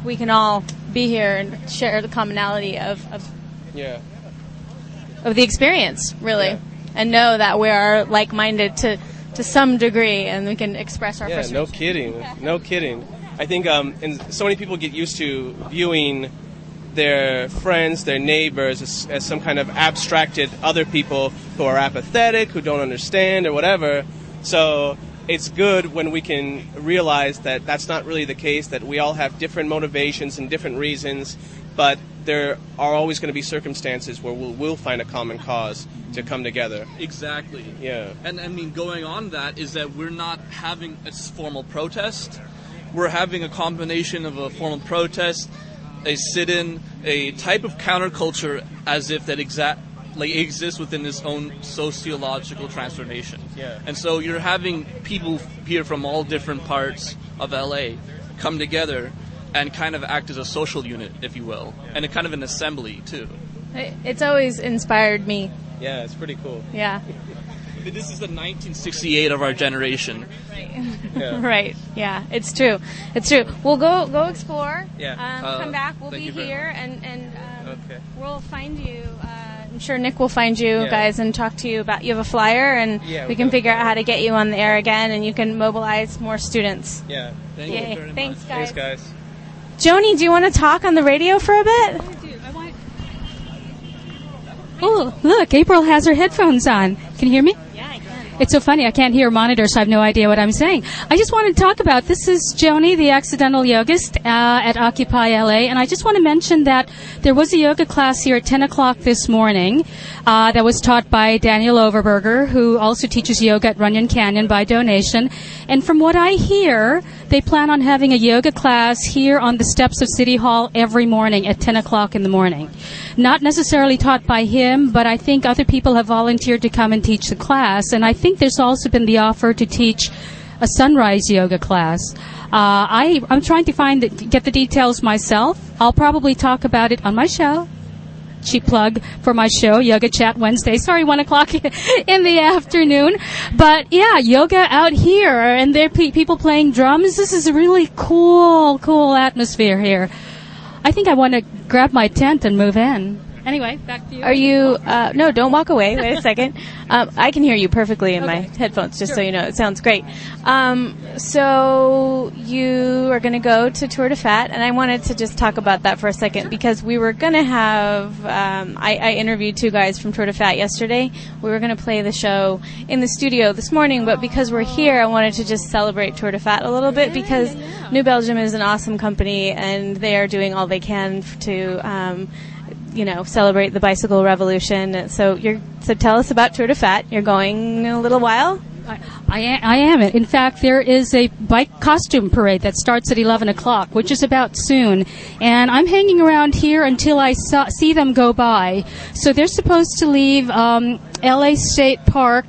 we can all be here and share the commonality of, of, yeah. of the experience, really, yeah. and know that we are like-minded to, to some degree, and we can express our frustrations. Yeah, no kidding. Yeah. No kidding. I think um, and so many people get used to viewing their friends, their neighbors, as, as some kind of abstracted other people who are apathetic, who don't understand, or whatever. So it's good when we can realize that that's not really the case, that we all have different motivations and different reasons, but there are always going to be circumstances where we'll, we'll find a common cause to come together. Exactly. Yeah. And, I mean, going on that is that we're not having a formal protest. We're having a combination of a formal protest, a sit-in, a type of counterculture as if that exactly exists within its own sociological transformation. Yeah. And so you're having people here from all different parts of L A come together and kind of act as a social unit, if you will, and a kind of an assembly, too. It's always inspired me. Yeah, it's pretty cool. Yeah. This is the nineteen sixty-eight of our generation. Right. Yeah. Right. Yeah. It's true. It's true. We'll go go explore. Yeah. Um, uh, come back. We'll be here, and and um, okay. we'll find you. Uh, I'm sure Nick will find you yeah. guys and talk to you about. You have a flyer, and yeah, we can figure out how to get you on the air again, and you can mobilize more students. Yeah. Thank Yay. you very much. Thanks, guys. Thanks, guys. Joni, do you want to talk on the radio for a bit? I do. I want. Oh, look! April has her headphones on. Can you hear me? It's so funny. I can't hear a monitor, so I have no idea what I'm saying. I just want to talk about, this is Joni, the Occidental Yogist uh, at Occupy L A, and I just want to mention that there was a yoga class here at ten o'clock this morning uh, that was taught by Daniel Overberger, who also teaches yoga at Runyon Canyon by donation. And from what I hear, they plan on having a yoga class here on the steps of City Hall every morning at ten o'clock in the morning. Not necessarily taught by him, but I think other people have volunteered to come and teach the class, and I I think there's also been the offer to teach a sunrise yoga class. Uh, I, I'm trying to find the, get the details myself. I'll probably talk about it on my show. Cheap plug for my show, Yoga Chat Wednesday. Sorry, one o'clock in the afternoon. But, yeah, yoga out here, and there are pe- people playing drums. This is a really cool, cool atmosphere here. I think I want to grab my tent and move in. Anyway, back to you. Are you... Uh, no, don't walk away. Wait a second. Um, I can hear you perfectly in okay. my headphones, just sure. so you know. It sounds great. Um, so you are going to go to Tour de Fat, and I wanted to just talk about that for a second sure. because we were going to have... Um, I, I interviewed two guys from Tour de Fat yesterday. We were going to play the show in the studio this morning, but because we're here, I wanted to just celebrate Tour de Fat a little bit yeah, because yeah, yeah. New Belgium is an awesome company, and they are doing all they can to... Um, you know, celebrate the bicycle revolution. So you're, so tell us about Tour de Fat. You're going in a little while? I, I, I am. In fact, there is a bike costume parade that starts at eleven o'clock, which is about soon. And I'm hanging around here until I saw, see them go by. So they're supposed to leave um, L A State Park,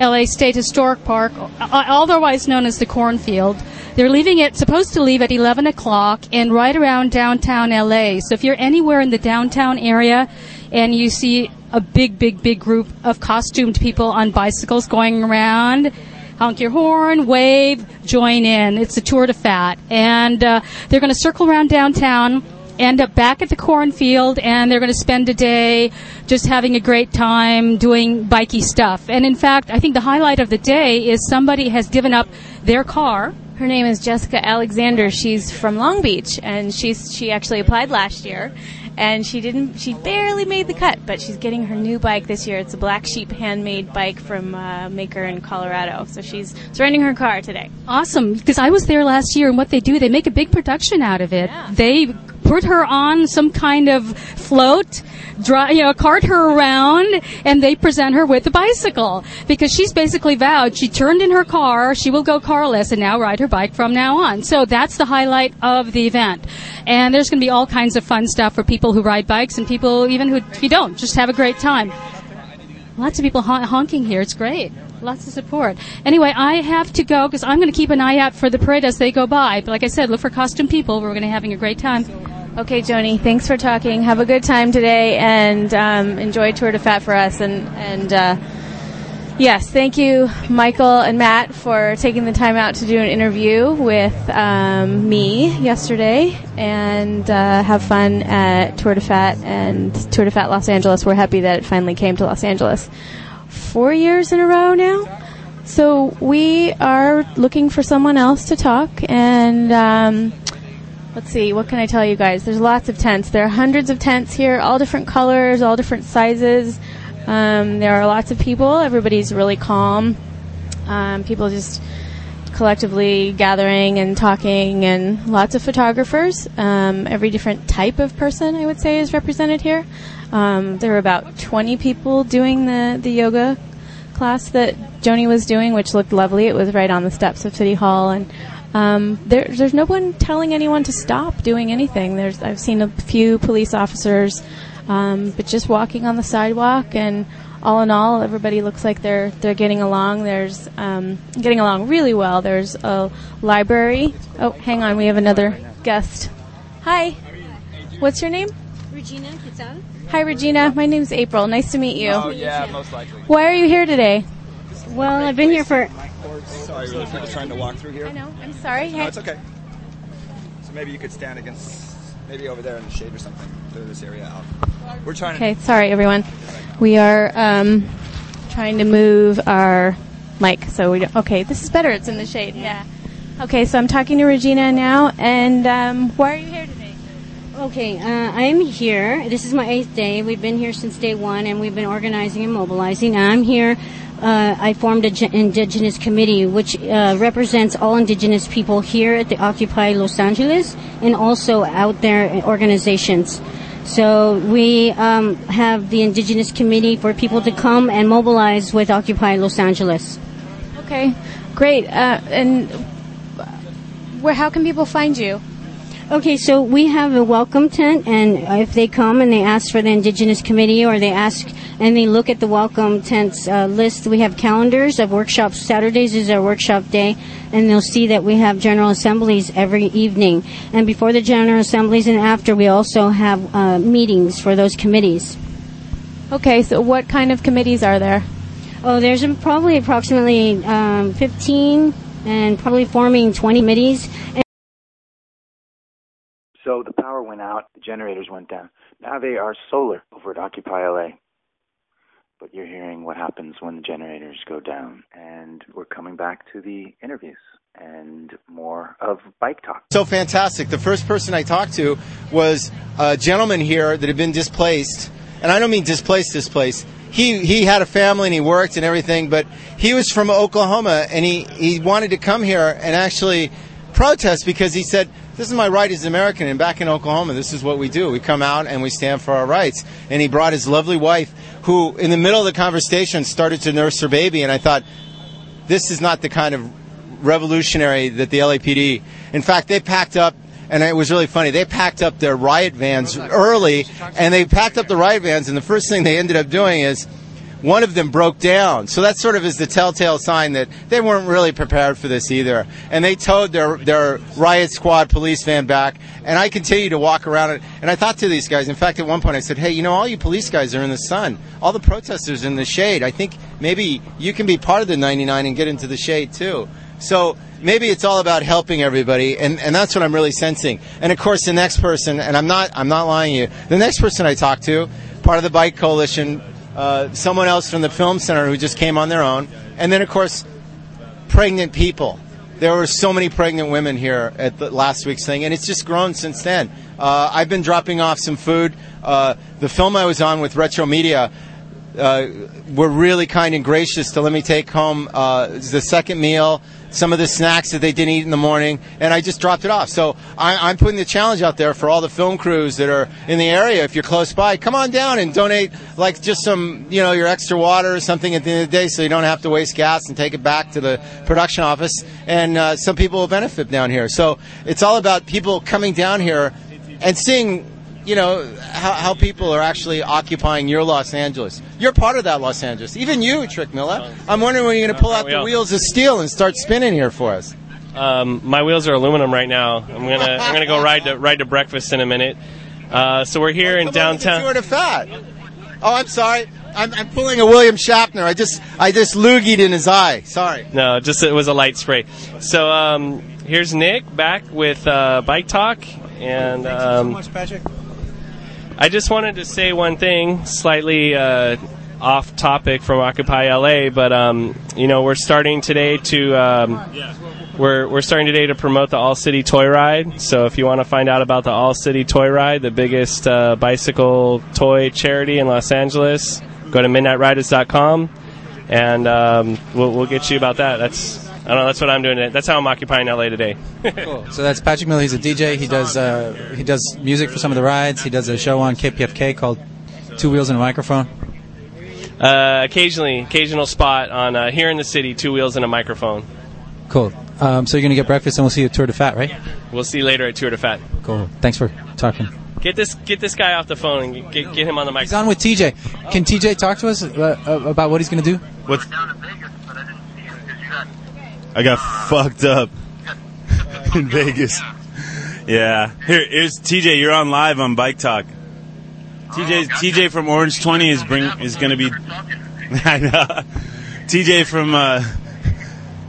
L A State Historic Park, otherwise known as the Cornfield. They're leaving it, supposed to leave at eleven o'clock and right around downtown L A. So if you're anywhere in the downtown area and you see a big, big, big group of costumed people on bicycles going around, honk your horn, wave, join in. It's a Tour de Fat. And uh, they're going to circle around downtown, end up back at the Cornfield, and they're going to spend a day just having a great time doing bikey stuff. And in fact, I think the highlight of the day is somebody has given up their car. Her name is Jessica Alexander. She's from Long Beach, and she's she actually applied last year, and she didn't. She barely made the cut, but she's getting her new bike this year. It's a Black Sheep handmade bike from a uh, maker in Colorado. So she's surrendering her car today. Awesome, because I was there last year, and what they do, they make a big production out of it. Yeah. They put her on some kind of float, dry, you know, cart her around, and they present her with a bicycle because she's basically vowed she turned in her car, she will go carless and now ride her bike from now on. So that's the highlight of the event. And there's going to be all kinds of fun stuff for people who ride bikes and people even who, if you don't, just have a great time. Lots of people hon- honking here. It's great. Lots of support. Anyway, I have to go because I'm going to keep an eye out for the parade as they go by. But like I said, look for costume people. We're going to be having a great time. Okay, Joni, thanks for talking. Have a good time today, and um, enjoy Tour de Fat for us. And, and uh, yes, thank you, Michael and Matt, for taking the time out to do an interview with um, me yesterday. And uh, have fun at Tour de Fat and Tour de Fat Los Angeles. We're happy that it finally came to Los Angeles. Four years in a row now? So we are looking for someone else to talk, and um, let's see, what can I tell you guys? There's lots of tents. There are hundreds of tents here, all different colors, all different sizes. Um, there are lots of people. Everybody's really calm. Um, people just collectively gathering and talking, and lots of photographers. Um, every different type of person, I would say, is represented here. Um, there were about twenty people doing the, the yoga class that Joni was doing, which looked lovely. It was right on the steps of City Hall, and um, there, there's no one telling anyone to stop doing anything. There's I've seen a few police officers, um, but just walking on the sidewalk, and all in all, everybody looks like they're they're getting along. There's um, getting along really well. There's a library. Oh, hang on, we have another guest. Hi, what's your name? Regina Quetzal. Hi, Regina. My name's April. Nice to meet you. Oh, yeah, most likely. Why are you here today? Well, I've been here for... Sorry, really quick. Trying to walk through here. I know. I'm sorry. No, it's okay. So maybe you could stand against... Maybe over there in the shade or something. Through this area out. We're trying to... Okay, sorry, everyone. We are um, trying to move our mic so we don't... Okay, this is better. It's in the shade. Yeah. Okay, so I'm talking to Regina now. And um, why are you here today? Okay, uh, I'm here. This is my eighth day. We've been here since day one, and we've been organizing and mobilizing. I'm here. Uh, I formed an Indigenous committee, which uh, represents all Indigenous people here at the Occupy Los Angeles and also out there in organizations. So we um, have the Indigenous committee for people to come and mobilize with Occupy Los Angeles. Okay, great. Uh, and where? How can people find you? Okay, so we have a welcome tent, and if they come and they ask for the Indigenous Committee, or they ask and they look at the welcome tents uh, list, we have calendars of workshops. Saturdays is our workshop day, and they'll see that we have General Assemblies every evening. And before the General Assemblies and after, we also have uh, meetings for those committees. Okay, so what kind of committees are there? Oh, there's probably approximately um, fifteen, and probably forming twenty committees. And so the power went out, the generators went down. Now they are solar over at Occupy L A. But you're hearing what happens when the generators go down. And we're coming back to the interviews and more of bike talk. So fantastic. The first person I talked to was a gentleman here that had been displaced. And I don't mean displaced, displaced. He he had a family and he worked and everything, but he was from Oklahoma, and he, he wanted to come here and actually protest because he said, this is my right as an American, and back in Oklahoma, this is what we do. We come out and we stand for our rights. And he brought his lovely wife, who in the middle of the conversation started to nurse her baby, and I thought, this is not the kind of revolutionary that the L A P D... In fact, they packed up, and it was really funny, they packed up their riot vans early, and they packed up the riot vans, and the first thing they ended up doing is... one of them broke down. So that sort of is the telltale sign that they weren't really prepared for this either. And they towed their, their riot squad police van back. And I continued to walk around it. And I thought to these guys, in fact, at one point I said, hey, you know, all you police guys are in the sun. All the protesters are in the shade. I think maybe you can be part of the ninety-nine and get into the shade too. So maybe it's all about helping everybody, and, and that's what I'm really sensing. And, of course, the next person, and I'm not I'm not lying to you, the next person I talked to, part of the Bike Coalition, Uh, someone else from the Film Center who just came on their own. And then, of course, pregnant people. There were so many pregnant women here at the last week's thing, and it's just grown since then. Uh, I've been dropping off some food. Uh, the film I was on with Retro Media uh, were really kind and gracious to let me take home uh, the second meal, some of the snacks that they didn't eat in the morning, and I just dropped it off. So I, I'm putting the challenge out there for all the film crews that are in the area. If you're close by, come on down and donate, like, just some, you know, your extra water or something at the end of the day so you don't have to waste gas and take it back to the production office. And uh, some people will benefit down here. So it's all about people coming down here and seeing, you know, how, how people are actually occupying your Los Angeles. You're part of that Los Angeles. Even you, Trick Miller. I'm wondering when you're going to pull out the wheels of steel and start spinning here for us. Um, my wheels are aluminum right now. I'm gonna I'm gonna go ride to ride to breakfast in a minute. Uh, so we're here oh, in downtown. Tour de Fat. Oh, I'm sorry. I'm, I'm pulling a William Shatner. I just I just loogied in his eye. Sorry. No, just it was a light spray. So um, here's Nick back with uh, Bike Talk, and um, thanks so much, Patrick. I just wanted to say one thing, slightly uh, off topic from Occupy L A, but um, you know we're starting today to um, we're we're starting today to promote the All City Toy Ride. So if you want to find out about the All City Toy Ride, the biggest uh, bicycle toy charity in Los Angeles, go to midnight riders dot com, and um, we'll we'll get you about that. That's I don't know. That's what I'm doing today. That's how I'm occupying L A today. Cool. So that's Patrick Miller. He's a D J. He does uh, he does music for some of the rides. He does a show on K P F K called Two Wheels and a Microphone. Uh, occasionally, occasional spot on uh, here in the city, Two Wheels and a Microphone. Cool. Um, so you're going to get breakfast, and we'll see you at Tour de Fat, right? We'll see you later at Tour de Fat. Cool. Thanks for talking. Get this get this guy off the phone and get get him on the mic. He's on with T J. Can T J talk to us uh, about what he's going to do? What's down in Vegas? I got fucked up in Vegas. Yeah. Here, here's T J. You're on live on Bike Talk. T J, T J from Orange twenty is bring is going to be. I know. T J from uh,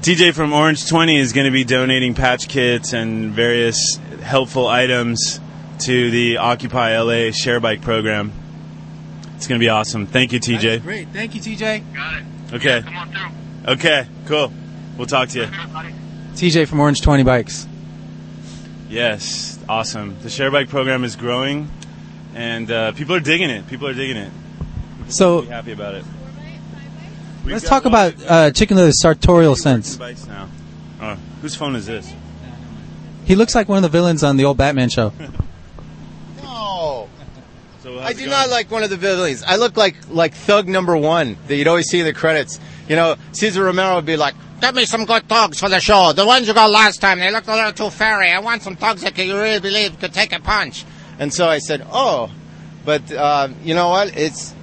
T J from Orange twenty is going to be donating patch kits and various helpful items to the Occupy L A Share Bike program. It's going to be awesome. Thank you, T J. That's great. Thank you, T J. Got it. Okay. Yeah, come on through. Okay. Cool. We'll talk to you. T J from Orange twenty Bikes. Yes, awesome. The Share Bike program is growing, and uh, people are digging it. People are digging it. We're so really happy about it. We've let's talk about uh, chicken to the sartorial sense. Bikes now. Oh, whose phone is this? He looks like one of the villains on the old Batman show. No. So I do going? not like one of the villains. I look like, like thug number one that you'd always see in the credits. You know, Cesar Romero would be like, "Get me some good dogs for the show. The ones you got last time, they looked a little too furry. I want some dogs that you really believe could take a punch." And so I said, "Oh, but uh, you know what? It's.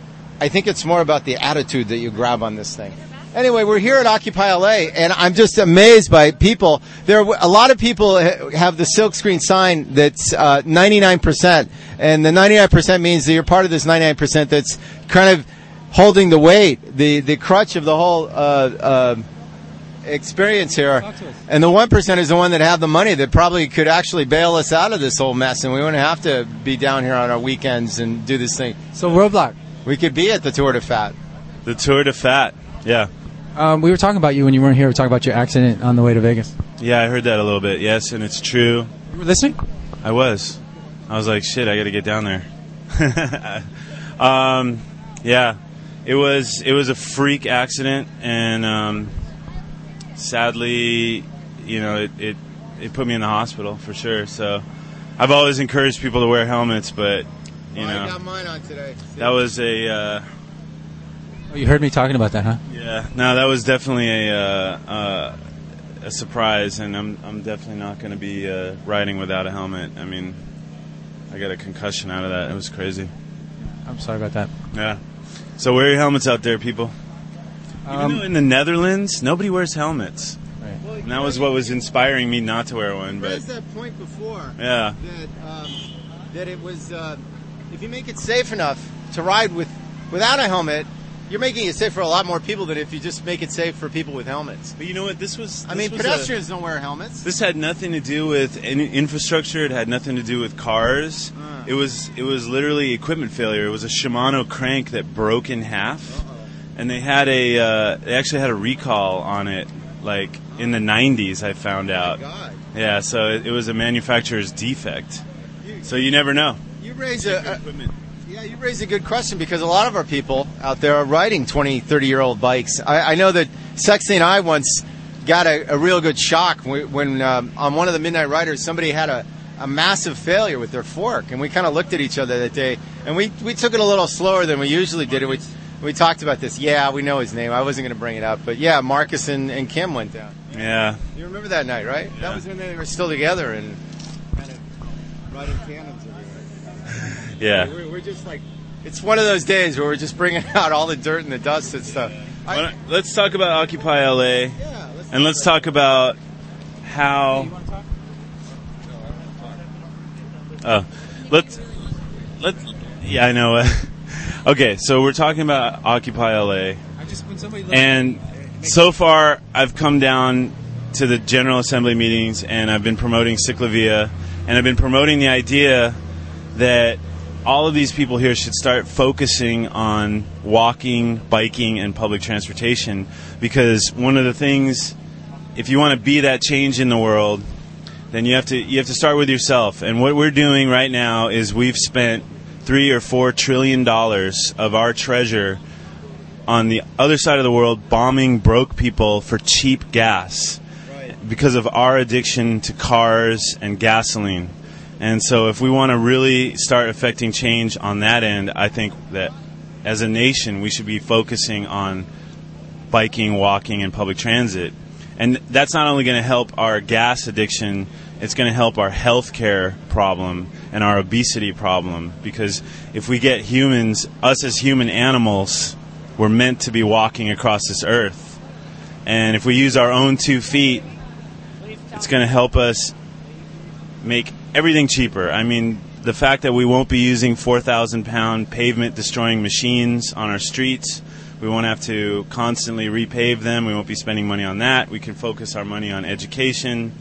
I think it's more about the attitude that you grab on this thing." Anyway, we're here at Occupy L A, and I'm just amazed by people. There, are, a lot of people have the silkscreen sign that's uh, ninety-nine percent, and the ninety-nine percent means that you're part of this ninety-nine percent that's kind of holding the weight, the the crutch of the whole. Uh, uh, experience here, and the one percent is the one that have the money that probably could actually bail us out of this whole mess, and we wouldn't have to be down here on our weekends and do this thing. So Roadblock, we could be at the Tour de Fat. The Tour de Fat, yeah. Um, we were talking about you when you weren't here. We were talking about your accident on the way to Vegas. Yeah, I heard that a little bit. Yes, and it's true. You were listening? I was. I was like, shit, I got to get down there. um, yeah, it was it was a freak accident, and. Um, Sadly, you know, it, it, it put me in the hospital for sure. So I've always encouraged people to wear helmets, but, you well, know. I got mine on today. See? That was a... Uh, oh, you heard me talking about that, huh? Yeah. No, that was definitely a uh, uh, a surprise, and I'm I'm definitely not going to be uh, riding without a helmet. I mean, I got a concussion out of that. It was crazy. I'm sorry about that. Yeah. So wear your helmets out there, people. Even though in the Netherlands, nobody wears helmets. Right. Well, and that was what was inspiring me not to wear one. But there's that point before. Yeah. That, um, that it was, uh, if you make it safe enough to ride with without a helmet, you're making it safe for a lot more people than if you just make it safe for people with helmets. But you know what? This was. This I mean, was pedestrians a, don't wear helmets. This had nothing to do with any infrastructure. It had nothing to do with cars. Uh. It was. It was literally equipment failure. It was a Shimano crank that broke in half. Uh-huh. And they had a, uh, they actually had a recall on it, like in the nineties. I found oh out. My God. Yeah, so it, it was a manufacturer's defect. You, so you never know. You raise a, a yeah, you raise a good question because a lot of our people out there are riding twenty, thirty year old bikes. I, I know that Sexy and I once got a, a real good shock when, when um, on one of the Midnight Riders somebody had a. a massive failure with their fork, and we kind of looked at each other that day, and we, we took it a little slower than we usually did. We we talked about this. Yeah, we know his name. I wasn't going to bring it up, but yeah, Marcus and, and Kim went down. Yeah, you remember that night, right? Yeah. That was when they were still together and kind of riding cannons everywhere. Yeah, we're, we're just like it's one of those days where we're just bringing out all the dirt and the dust and stuff. Yeah. I, let's talk about Occupy L A, yeah, let's and let's talk about. how... Oh, let's... let's yeah, I know. Uh, okay, so we're talking about Occupy L A. And so far, I've come down to the General Assembly meetings, and I've been promoting Ciclavia, and I've been promoting the idea that all of these people here should start focusing on walking, biking, and public transportation, because one of the things, if you want to be that change in the world, then you have to you have to start with yourself. And what we're doing right now is we've spent three or four trillion dollars of our treasure on the other side of the world bombing broke people for cheap gas because of our addiction to cars and gasoline. And so if we want to really start affecting change on that end, I think that as a nation we should be focusing on biking, walking, and public transit. And that's not only going to help our gas addiction, it's going to help our health care problem and our obesity problem. Because if we get humans, us as human animals, we're meant to be walking across this earth. And if we use our own two feet, it's going to help us make everything cheaper. I mean, the fact that we won't be using four thousand pound pavement-destroying machines on our streets, we won't have to constantly repave them, we won't be spending money on that, we can focus our money on education.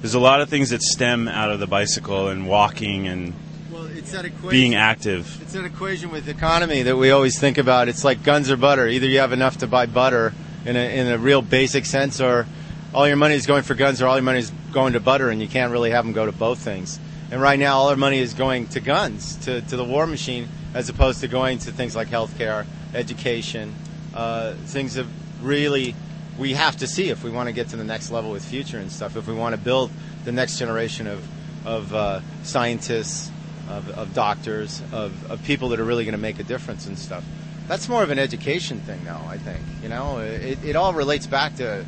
There's a lot of things that stem out of the bicycle and walking and well, it's that equation, being active. It's an equation with economy that we always think about. It's like guns or butter. Either you have enough to buy butter in a, in a real basic sense, or all your money is going for guns, or all your money is going to butter, and you can't really have them go to both things. And right now, all our money is going to guns, to, to the war machine, as opposed to going to things like healthcare, education, uh, things that really we have to see if we want to get to the next level with future and stuff, if we want to build the next generation of of uh, scientists, of, of doctors, of, of people that are really going to make a difference and stuff. That's more of an education thing now, I think. You know, it, it all relates back to...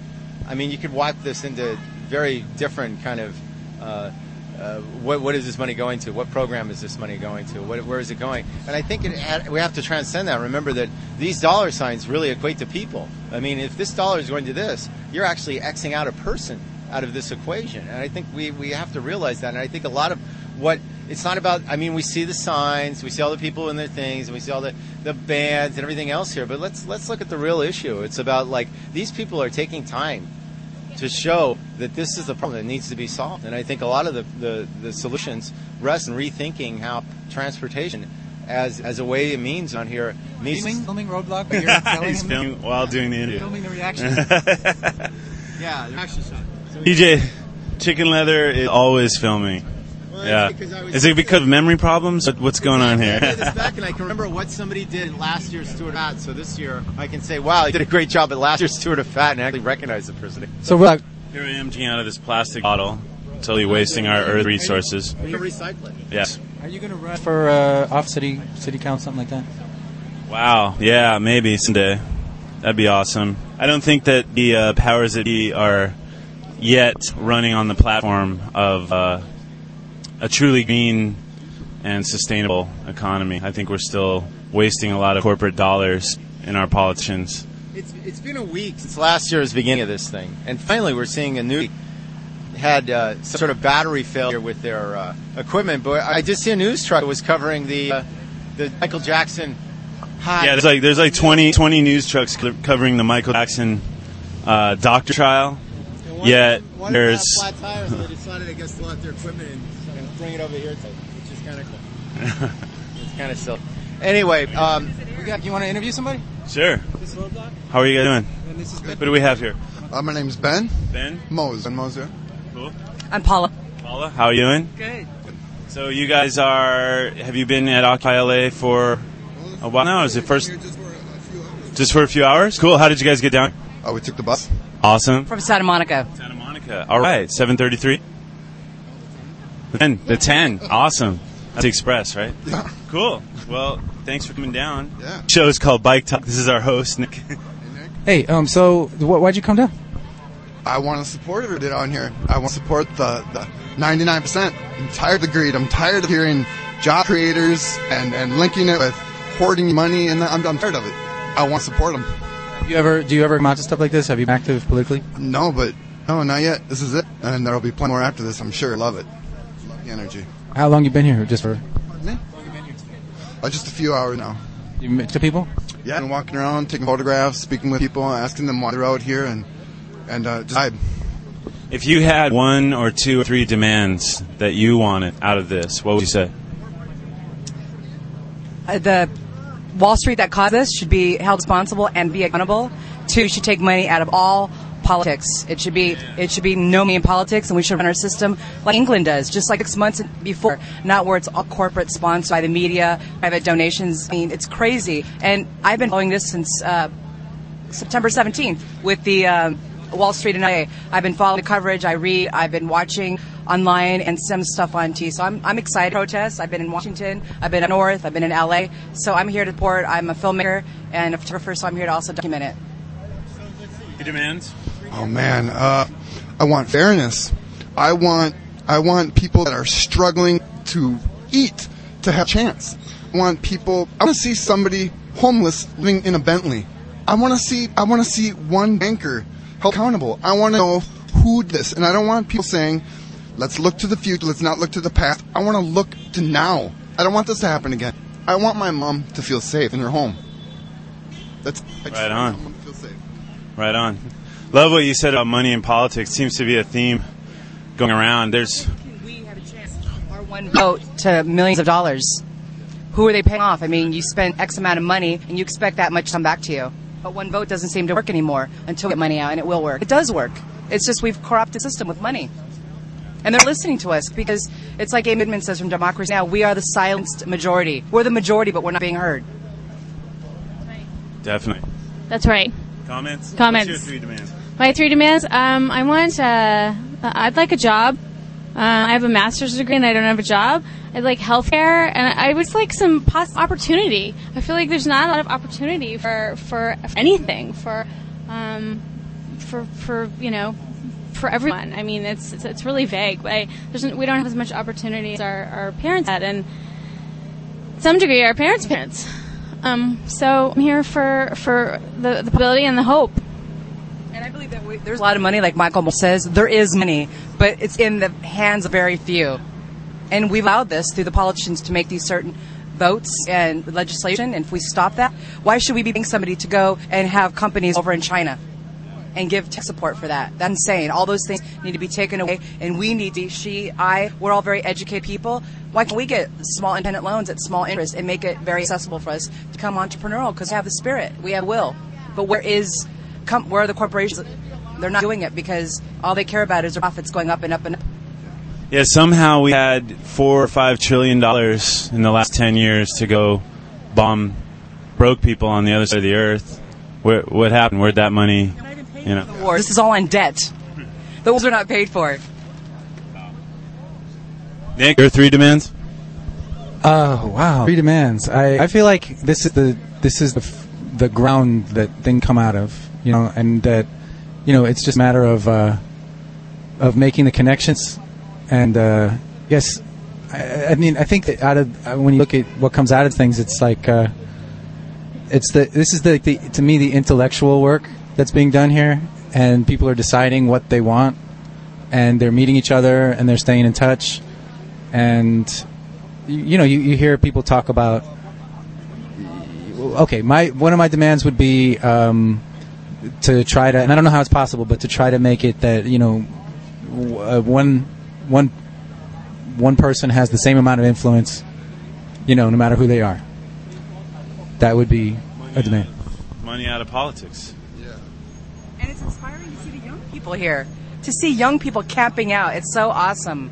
I mean, you could wipe this into very different kind of, uh, uh, what, what is this money going to? What program is this money going to? What, where is it going? And I think it had, we have to transcend that. Remember that these dollar signs really equate to people. I mean, if this dollar is going to this, you're actually Xing out a person out of this equation. And I think we, we have to realize that. And I think a lot of what, it's not about, I mean, we see the signs, we see all the people and their things, and we see all the, the bands and everything else here. But let's let's look at the real issue. It's about, like, these people are taking time to show that this is the problem that needs to be solved. And I think a lot of the, the, the solutions rest in rethinking how transportation as as a way and means on here needs filming, filming Roadblock but you're telling He's him filming him? While yeah. doing the interview. Filming the reaction. yeah, the reaction shot. So T J, chicken leather is always filming. Well, yeah. Is it because of memory problems? What's going on here? I did this back, and I can remember what somebody did in last year's Tour de Fat. So this year, I can say, wow, they did a great job at last year's Tour de Fat, and I actually recognize the person. So we're like, here I am, out of this plastic bottle, totally wasting our earth resources. Are you recycling? Yes. Are you going to run for uh, off city city council, something like that? Wow. Yeah, maybe someday. That'd be awesome. I don't think that the uh, powers that be are yet running on the platform of. Uh, A truly green and sustainable economy. I think we're still wasting a lot of corporate dollars in our politicians. It's It's been a week since last year's beginning of this thing. And finally, we're seeing a new... had uh, some sort of battery failure with their uh, equipment. But I did see a news truck that was covering the uh, the Michael Jackson... High. Yeah, there's like there's like twenty, twenty news trucks covering the Michael Jackson uh, doctor trial. One, Yet one there's... flat tires, so they decided, I guess, to let their equipment in. Bring it over here, which is kind of cool. It's kind of silly. Anyway, um, we got, you want to interview somebody? Sure. This is Roadblock. How are you guys doing? And this is Ben. What do we have here? Uh, my name's Ben. Ben? Mose. Ben Mose, yeah. Cool. I'm Paula. Paula, how are you doing? Good. So you guys are, have you been at Occupy L A for a while now? Is it first? Just for a few hours. Just for a few hours? Cool. How did you guys get down? Oh, we took the bus. Awesome. From Santa Monica. Santa Monica. All right. seven thirty-three. The ten. Awesome. That's Express, right? Yeah. Cool. Well, thanks for coming down. Yeah. The show is called Bike Talk. This is our host, Nick. Hey, Nick. Hey, um, so wh- why'd you come down? I want to support everybody on here. I want to support the, the ninety-nine percent. I'm tired of greed. I'm tired of hearing job creators and, and linking it with hoarding money, and I'm, I'm tired of it. I want to support them. Have you ever, do you ever come out to stuff like this? Have you been active politically? No, but... No, not yet. This is it. And there'll be plenty more after this, I'm sure. Love it. Love the energy. How long you been here? Just for? Pardon me? How long you been here today? Uh, just a few hours now. You met two people? Yeah, I've been walking around, taking photographs, speaking with people, asking them why they're out here, and, and uh, just vibe. If you had one or two or three demands that you wanted out of this, what would you say? Uh, the Wall Street that caused this should be held responsible and be accountable. Two, should take money out of all politics. It should be it should be no money in politics, and we should run our system like England does, just like six months before, not where it's all corporate sponsored by the media, private donations. I mean, it's crazy. And I've been following this since uh, September seventeenth with the uh, Wall Street and I. I've been following the coverage. I read. I've been watching online and some stuff on T. So I'm I'm excited to protest. I've been in Washington. I've been up north. I've been in L A. So I'm here to report. I'm a filmmaker and a photographer, so I'm here to also document it. Your demands? Oh, man. Uh, I want fairness. I want I want people that are struggling to eat to have a chance. I want people... I want to see somebody homeless living in a Bentley. I want to see I want to see one banker held accountable. I want to know who did this. And I don't want people saying, let's look to the future, let's not look to the past. I want to look to now. I don't want this to happen again. I want my mom to feel safe in her home. That's I just, right on. I want to feel safe. Right on. Love what you said about money and politics. Seems to be a theme going around. There's. Can we have a chance? Our one vote to millions of dollars. Who are they paying off? I mean, you spend X amount of money and you expect that much to come back to you. But one vote doesn't seem to work anymore until we get money out, and it will work. It does work. It's just we've corrupted the system with money. And they're listening to us because it's like Abe Midman says from Democracy Now!, we are the silenced majority. We're the majority, but we're not being heard. Right. Definitely. That's right. Comments? Comments. What's your three demands? My three demands. Um, I want. Uh, I'd like a job. Uh, I have a master's degree and I don't have a job. I'd like healthcare, and I would like some poss- opportunity. I feel like there's not a lot of opportunity for for anything for um, for for you know for everyone. I mean, it's it's, it's really vague. But I, there's we don't have as much opportunity as our, our parents had, and to some degree our parents' parents. Um, so I'm here for for the the possibility and the hope. And I believe that we, there's a lot of money, like Michael Moore says. There is money, but it's in the hands of very few. And we've allowed this through the politicians to make these certain votes and legislation. And if we stop that, why should we be paying somebody to go and have companies over in China and give tech support for that? That's insane. All those things need to be taken away. And we need to, she, I, we're all very educated people. Why can't we get small independent loans at small interest and make it very accessible for us to become entrepreneurial? Because we have the spirit. We have will. But where is... Come, where are the corporations? They're not doing it because all they care about is their profits going up and up and up. Yeah, somehow we had four or five trillion dollars in the last ten years to go bomb broke people on the other side of the earth. Where, what happened? Where'd that money? You know, the war. This is all on debt. The wars are not paid for. Nick, your three demands. Oh wow, three demands. I, I feel like this is the this is the the ground that things come out of. You know, and that, you know, it's just a matter of uh, of making the connections. And uh, yes, I, I mean, I think that out of when you look at what comes out of things, it's like uh, it's the this is the, the to me the intellectual work that's being done here, and people are deciding what they want, and they're meeting each other, and they're staying in touch, and you know, you, you hear people talk about. Okay, my one of my demands would be. Um, To try to, and I don't know how it's possible, but to try to make it that you know, uh, one, one, one person has the same amount of influence, you know, no matter who they are. That would be money a demand. Out of, money out of politics. Yeah. And it's inspiring to see the young people here, to see young people camping out. It's so awesome.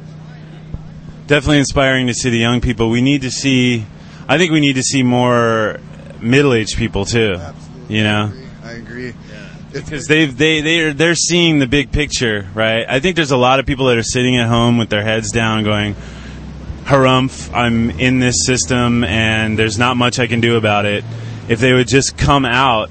Definitely inspiring to see the young people. We need to see. I think we need to see more middle-aged people too. Absolutely. You know. I agree. Yeah. Because they've, they they are they're seeing the big picture, right? I think there's a lot of people that are sitting at home with their heads down, going, "Harumph! I'm in this system, and there's not much I can do about it." If they would just come out,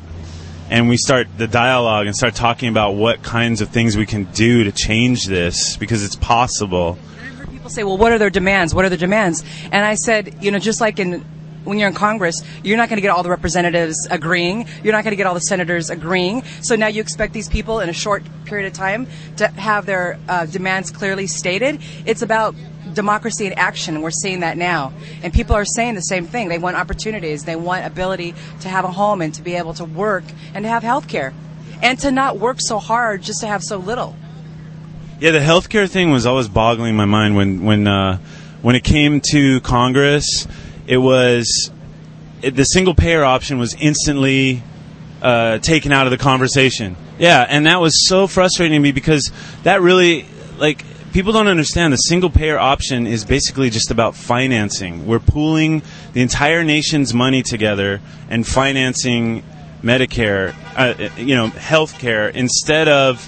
and we start the dialogue and start talking about what kinds of things we can do to change this, because it's possible. I've heard people say, "Well, what are their demands? What are their demands?" And I said, you know, just like in. when you're in Congress, you're not going to get all the representatives agreeing. You're not going to get all the senators agreeing. So now you expect these people in a short period of time to have their uh, demands clearly stated. It's about democracy in action, and we're seeing that now. And people are saying the same thing. They want opportunities. They want ability to have a home and to be able to work and to have health care and to not work so hard just to have so little. Yeah, the health care thing was always boggling my mind when when uh, when it came to Congress. It was it, the single payer option was instantly uh, taken out of the conversation. Yeah, and that was so frustrating to me because that really, like, people don't understand the single-payer option is basically just about financing. We're pooling the entire nation's money together and financing Medicare, uh, you know, health care, instead of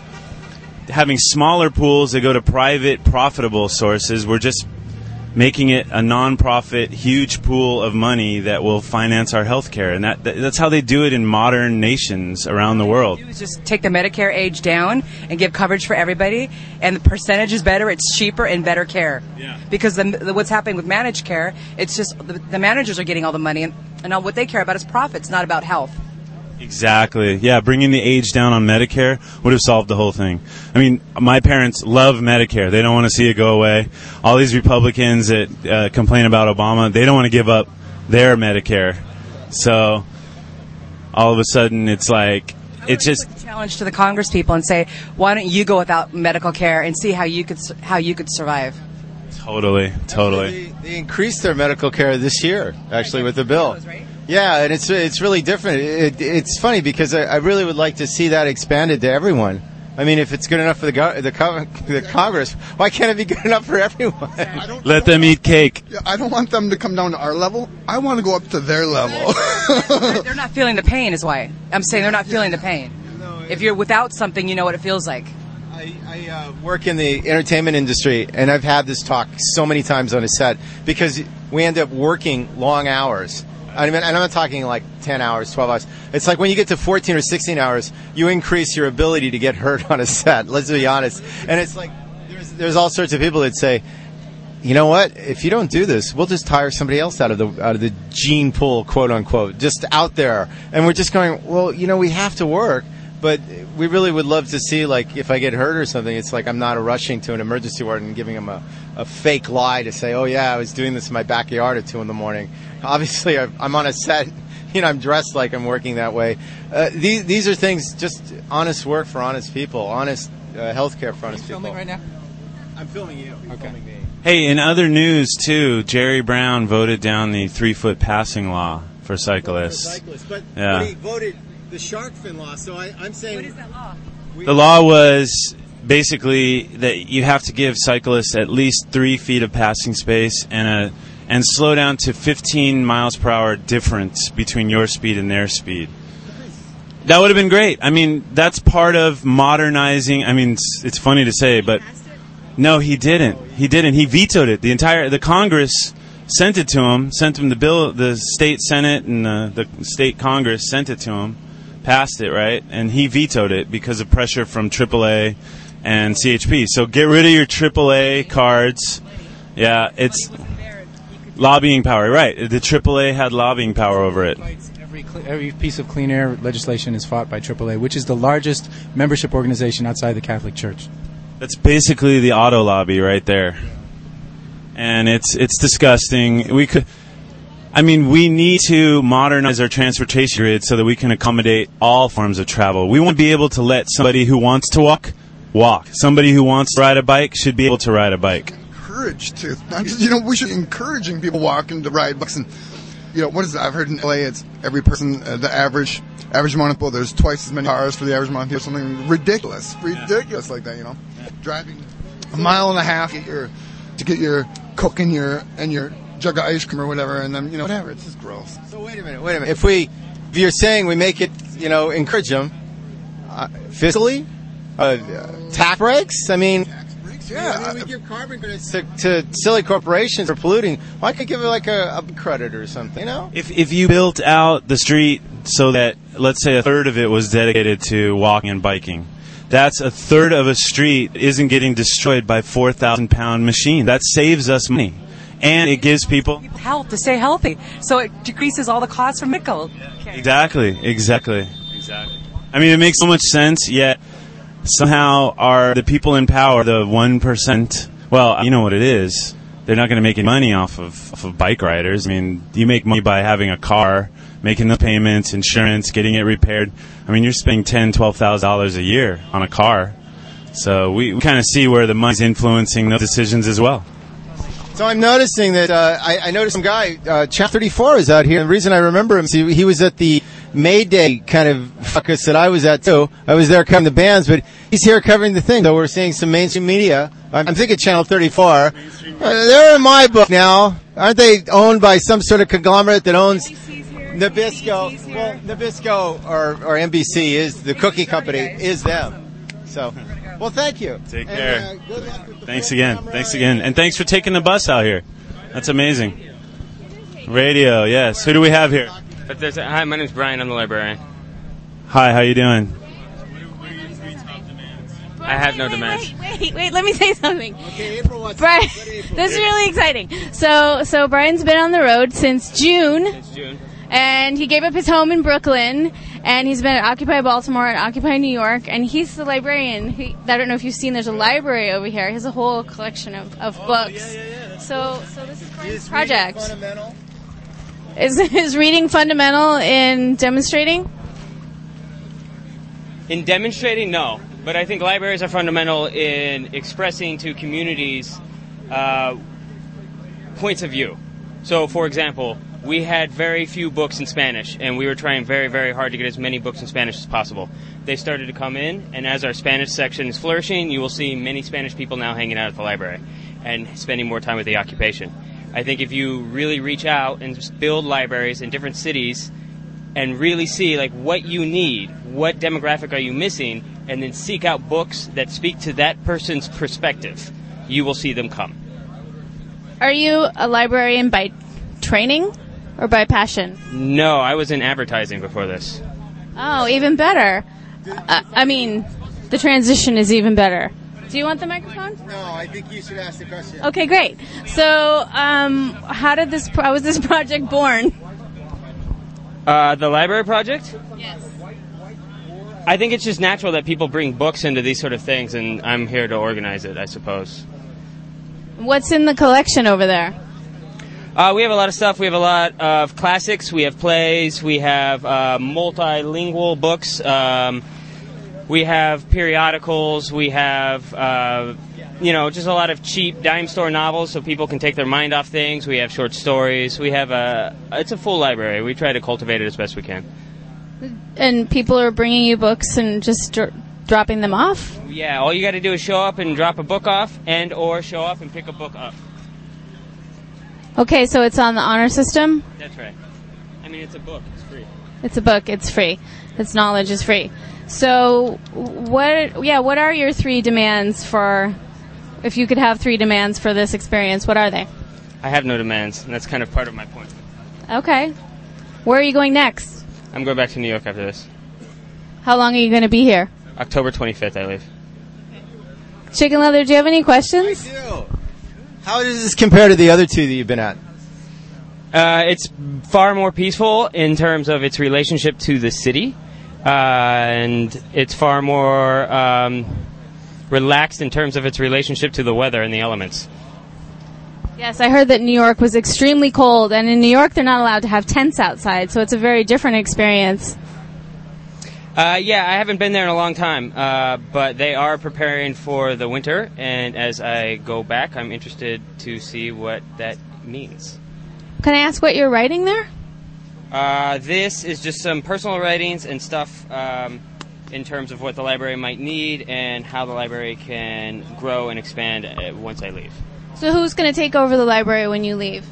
having smaller pools that go to private, profitable sources. We're just making it a non-profit, huge pool of money that will finance our health care. And that, that, that's how they do it in modern nations around the world. Is just take the Medicare age down and give coverage for everybody, and the percentage is better, it's cheaper, and better care. Yeah. Because the, the, what's happening with managed care, it's just the, the managers are getting all the money, and, and all what they care about is profits, not about health. Exactly. Yeah, bringing the age down on Medicare would have solved the whole thing. I mean, my parents love Medicare. They don't want to see it go away. All these Republicans that uh, complain about Obama, they don't want to give up their Medicare. So all of a sudden it's like, it's just a challenge to the Congress people and say, why don't you go without medical care and see how you could how you could survive? Totally, totally. Actually, they, they increased their medical care this year, actually, with the bill. Yeah, and it's it's really different. It, it's funny because I, I really would like to see that expanded to everyone. I mean, if it's good enough for the go- the, co- the Congress, why can't it be good enough for everyone? Let them eat cake. I don't want them to come down to our level. I want to go up to their level. They're not feeling the pain is why. I'm saying they're not feeling the pain. If you're without something, you know what it feels like. I, I uh, work in the entertainment industry, and I've had this talk so many times on a set because we end up working long hours. I mean, and I'm not talking like ten hours, twelve hours. It's like when you get to fourteen or sixteen hours, you increase your ability to get hurt on a set. Let's be honest. And it's like there's, there's all sorts of people that say, you know what? If you don't do this, we'll just hire somebody else out of the out of the gene pool, quote unquote, just out there. And we're just going, well, you know, we have to work. But we really would love to see, like, if I get hurt or something, it's like I'm not rushing to an emergency ward and giving them a, a fake lie to say, oh, yeah, I was doing this in my backyard at two in the morning. Obviously, I'm on a set. You know, I'm dressed like I'm working that way. Uh, these these are things, just honest work for honest people, honest uh, health care for honest people. Are you filming right now? I'm filming you. You're okay. Filming me. Hey, in other news, too, Jerry Brown voted down the three-foot passing law for cyclists. For cyclists, but, yeah. But he voted... The shark fin law. So I, I'm saying. What is that law? The law was basically that you have to give cyclists at least three feet of passing space and a and slow down to fifteen miles per hour difference between your speed and their speed. That would have been great. I mean, that's part of modernizing. I mean, it's, it's funny to say, but no, he didn't. He didn't. He vetoed it. The entire the Congress sent it to him. Sent him the bill. The state Senate and the, the state Congress sent it to him. Passed it, right? And he vetoed it because of pressure from triple A and C H P. So get rid of your triple A cards. Yeah, it's lobbying power, right? The triple A had lobbying power over it. Every, every piece of clean air legislation is fought by triple A, which is the largest membership organization outside the Catholic Church. That's basically the auto lobby right there. And it's it's disgusting. We could... I mean, we need to modernize our transportation grid so that we can accommodate all forms of travel. We want to be able to let somebody who wants to walk, walk. Somebody who wants to ride a bike should be able to ride a bike. Encourage to. You know, we should be encouraging people walking to ride bikes. And, you know, what is it? I've heard in L A it's every person, uh, the average average amount of people, there's twice as many cars for the average amount of people. Something ridiculous, ridiculous yeah. like that, you know. Yeah. Driving a mile and a half to get your Coke and your and your... jug of ice cream or whatever, and then, you know, whatever, it's just gross. So wait a minute, wait a minute. If we, if you're saying we make it, you know, encourage them, uh, fiscally, uh, uh, tax breaks, I mean... Tax breaks, yeah. I mean, we give carbon credits to, to silly corporations for polluting. Why can't give it like a, a credit or something, you know? If, if you built out the street so that, let's say, a third of it was dedicated to walking and biking, that's a third of a street isn't getting destroyed by four thousand pound machine. That saves us money. and it gives people help to stay healthy. So it decreases all the costs for medical care. Exactly, exactly, exactly. I mean, it makes so much sense, yet somehow are the people in power, the one percent, well, you know what it is. They're not going to make any money off of, off of bike riders. I mean, you make money by having a car, making the payments, insurance, getting it repaired. I mean, you're spending ten thousand dollars, twelve thousand dollars a year on a car. So we, we kind of see where the money's influencing those decisions as well. So I'm noticing that uh, I, I noticed some guy, uh, Chap thirty-four is out here. And the reason I remember him is he, he was at the May Day kind of focus that I was at, too. I was there covering the bands, but he's here covering the thing. So we're seeing some mainstream media. I'm, I'm thinking Channel thirty-four. Uh, they're in my book now. Aren't they owned by some sort of conglomerate that owns Nabisco? Well, Nabisco or, or N B C is the cookie company, is them. So. Well, thank you. Take care. And, uh, good luck with the thanks again. Camera. Thanks again. And thanks for taking the bus out here. That's amazing. Radio, yes. Who do we have here? But there's a, hi, my name's Brian. I'm the librarian. Hi, how you doing? What are your three top demands? I have no demands. Wait, wait, wait, let me say something. Okay, April wants Brian, to April. This is really exciting. So, so Brian's been on the road since June. Since June. And he gave up his home in Brooklyn, and he's been at Occupy Baltimore and Occupy New York, and he's the librarian. He, I don't know if you've seen, there's a library over here. He has a whole collection of, of oh, books. Yeah, yeah, yeah. So, cool. So this is Brian's project. Is reading fundamental? Is, is reading fundamental in demonstrating? In demonstrating, no. But I think libraries are fundamental in expressing to communities uh, points of view. So, for example, we had very few books in Spanish, and we were trying very, very hard to get as many books in Spanish as possible. They started to come in, and as our Spanish section is flourishing, you will see many Spanish people now hanging out at the library and spending more time with the occupation. I think if you really reach out and build libraries in different cities and really see like what you need, what demographic are you missing, and then seek out books that speak to that person's perspective, you will see them come. Are you a librarian by training? Or by passion? No, I was in advertising before this. Oh, even better. Uh, I mean, the transition is even better. Do you want the microphone? No, I think you should ask the question. Okay, great. So, um, how did this? Pro- how was this project born? Uh, the library project? Yes. I think it's just natural that people bring books into these sort of things, and I'm here to organize it, I suppose. What's in the collection over there? Uh, we have a lot of stuff. We have a lot of classics. We have plays. We have uh, multilingual books. Um, we have periodicals. We have, uh, you know, just a lot of cheap dime store novels so people can take their mind off things. We have short stories. We have a, it's a full library. We try to cultivate it as best we can. And people are bringing you books and just dr- dropping them off? Yeah, all you got to do is show up and drop a book off and or show up and pick a book up. Okay, so it's on the honor system? That's right. I mean, it's a book. It's free. It's a book. It's free. Its knowledge is free. So what, yeah, what are your three demands for, if you could have three demands for this experience, what are they? I have no demands, and that's kind of part of my point. Okay. Where are you going next? I'm going back to New York after this. How long are you going to be here? October twenty-fifth, I leave. Chicken Leather, do you have any questions? I do. How does this compare to the other two that you've been at? Uh, it's far more peaceful in terms of its relationship to the city. Uh, and it's far more um, relaxed in terms of its relationship to the weather and the elements. Yes, I heard that New York was extremely cold. And in New York, they're not allowed to have tents outside. So it's a very different experience. Uh, yeah, I haven't been there in a long time, uh, but they are preparing for the winter, and as I go back, I'm interested to see what that means. Can I ask what you're writing there? Uh, this is just some personal writings and stuff um, in terms of what the library might need and how the library can grow and expand once I leave. So who's going to take over the library when you leave?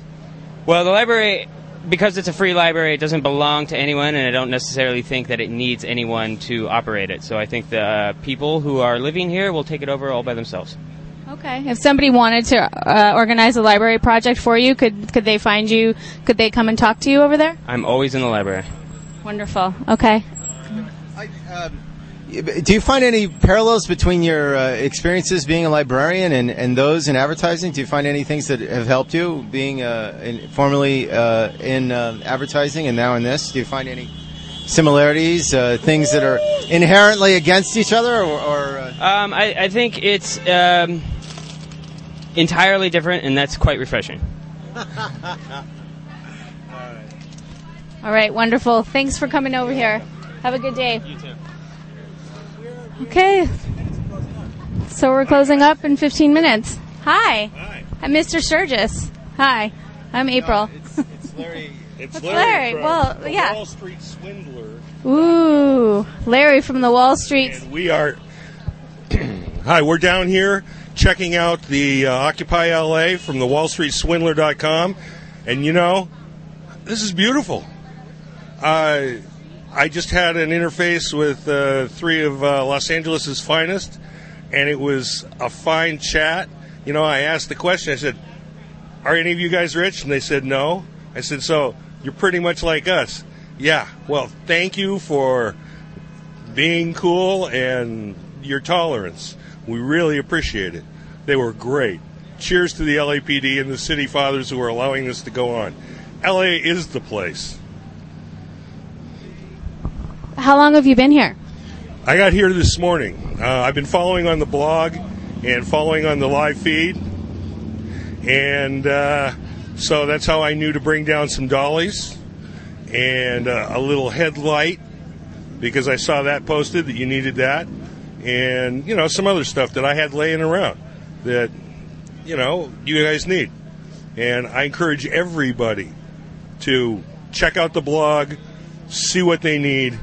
Well, the library... Because it's a free library, it doesn't belong to anyone, and I don't necessarily think that it needs anyone to operate it. So I think the uh, people who are living here will take it over all by themselves. Okay. If somebody wanted to uh, organize a library project for you, could could they find you? Could they come and talk to you over there? I'm always in the library. Wonderful. Okay. I, um, Do you find any parallels between your uh, experiences being a librarian and, and those in advertising? Do you find any things that have helped you being uh, in, formerly uh, in uh, advertising and now in this? Do you find any similarities, uh, things that are inherently against each other? Or, or uh... um, I, I think it's um, entirely different, and that's quite refreshing. All right, wonderful. Thanks for coming over here. Have a good day. You too. Okay. So we're closing up in fifteen minutes. Hi. Hi. I'm Mister Sturgis. Hi. I'm April. No, it's, it's Larry. It's Larry. Larry. Well, the yeah. Wall Street Swindler. Ooh. Larry from the Wall Street. And we are... Hi, we're down here checking out the uh, Occupy L A from the wall street swindler dot com. And, you know, this is beautiful. I... Uh, I just had an interface with uh, three of uh, Los Angeles' finest, and it was a fine chat. You know, I asked the question. I said, are any of you guys rich? And they said, no. I said, so you're pretty much like us. Yeah. Well, thank you for being cool and your tolerance. We really appreciate it. They were great. Cheers to the L A P D and the city fathers who are allowing this to go on. L A is the place. How long have you been here? I got here this morning. Uh, I've been following on the blog and following on the live feed. And uh, so that's how I knew to bring down some dollies and uh, a little headlight, because I saw that posted that you needed that. And, you know, some other stuff that I had laying around that, you know, you guys need. And I encourage everybody to check out the blog, see what they need.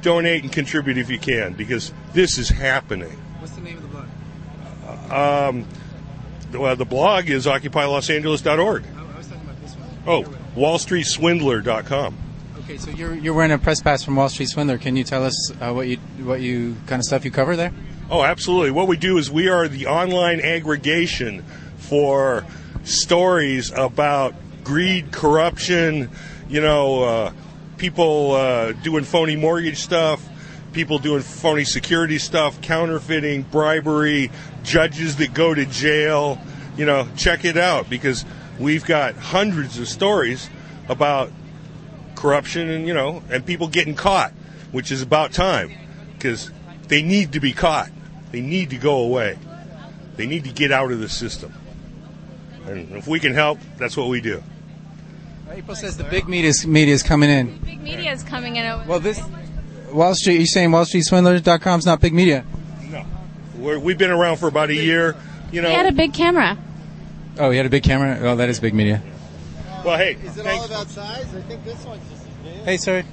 Donate and contribute if you can, because this is happening. What's the name of the blog? Uh, um, well, the blog is occupy los angeles dot org. Oh, I was talking about this one. Oh, wall street swindler dot com. Okay, so you're you're wearing a press pass from Wall Street Swindler. Can you tell us uh, what you what you kind of stuff you cover there? Oh, absolutely. What we do is we are the online aggregation for stories about greed, corruption, you know. Uh, People uh, doing phony mortgage stuff, people doing phony security stuff, counterfeiting, bribery, judges that go to jail. You know, check it out, because we've got hundreds of stories about corruption and, you know, and people getting caught, which is about time, because they need to be caught. They need to go away. They need to get out of the system. And if we can help, that's what we do. April says the big media is coming in. The big media is coming in. Over well, this Wall Street. You're saying wall street swindler dot com is not big media? No, We're, we've been around for about a year. You know, he had a big camera. Oh, he had a big camera. Oh, that is big media. Uh, well, hey, is it thanks. all about size? I think this one's just as big. Hey, sir,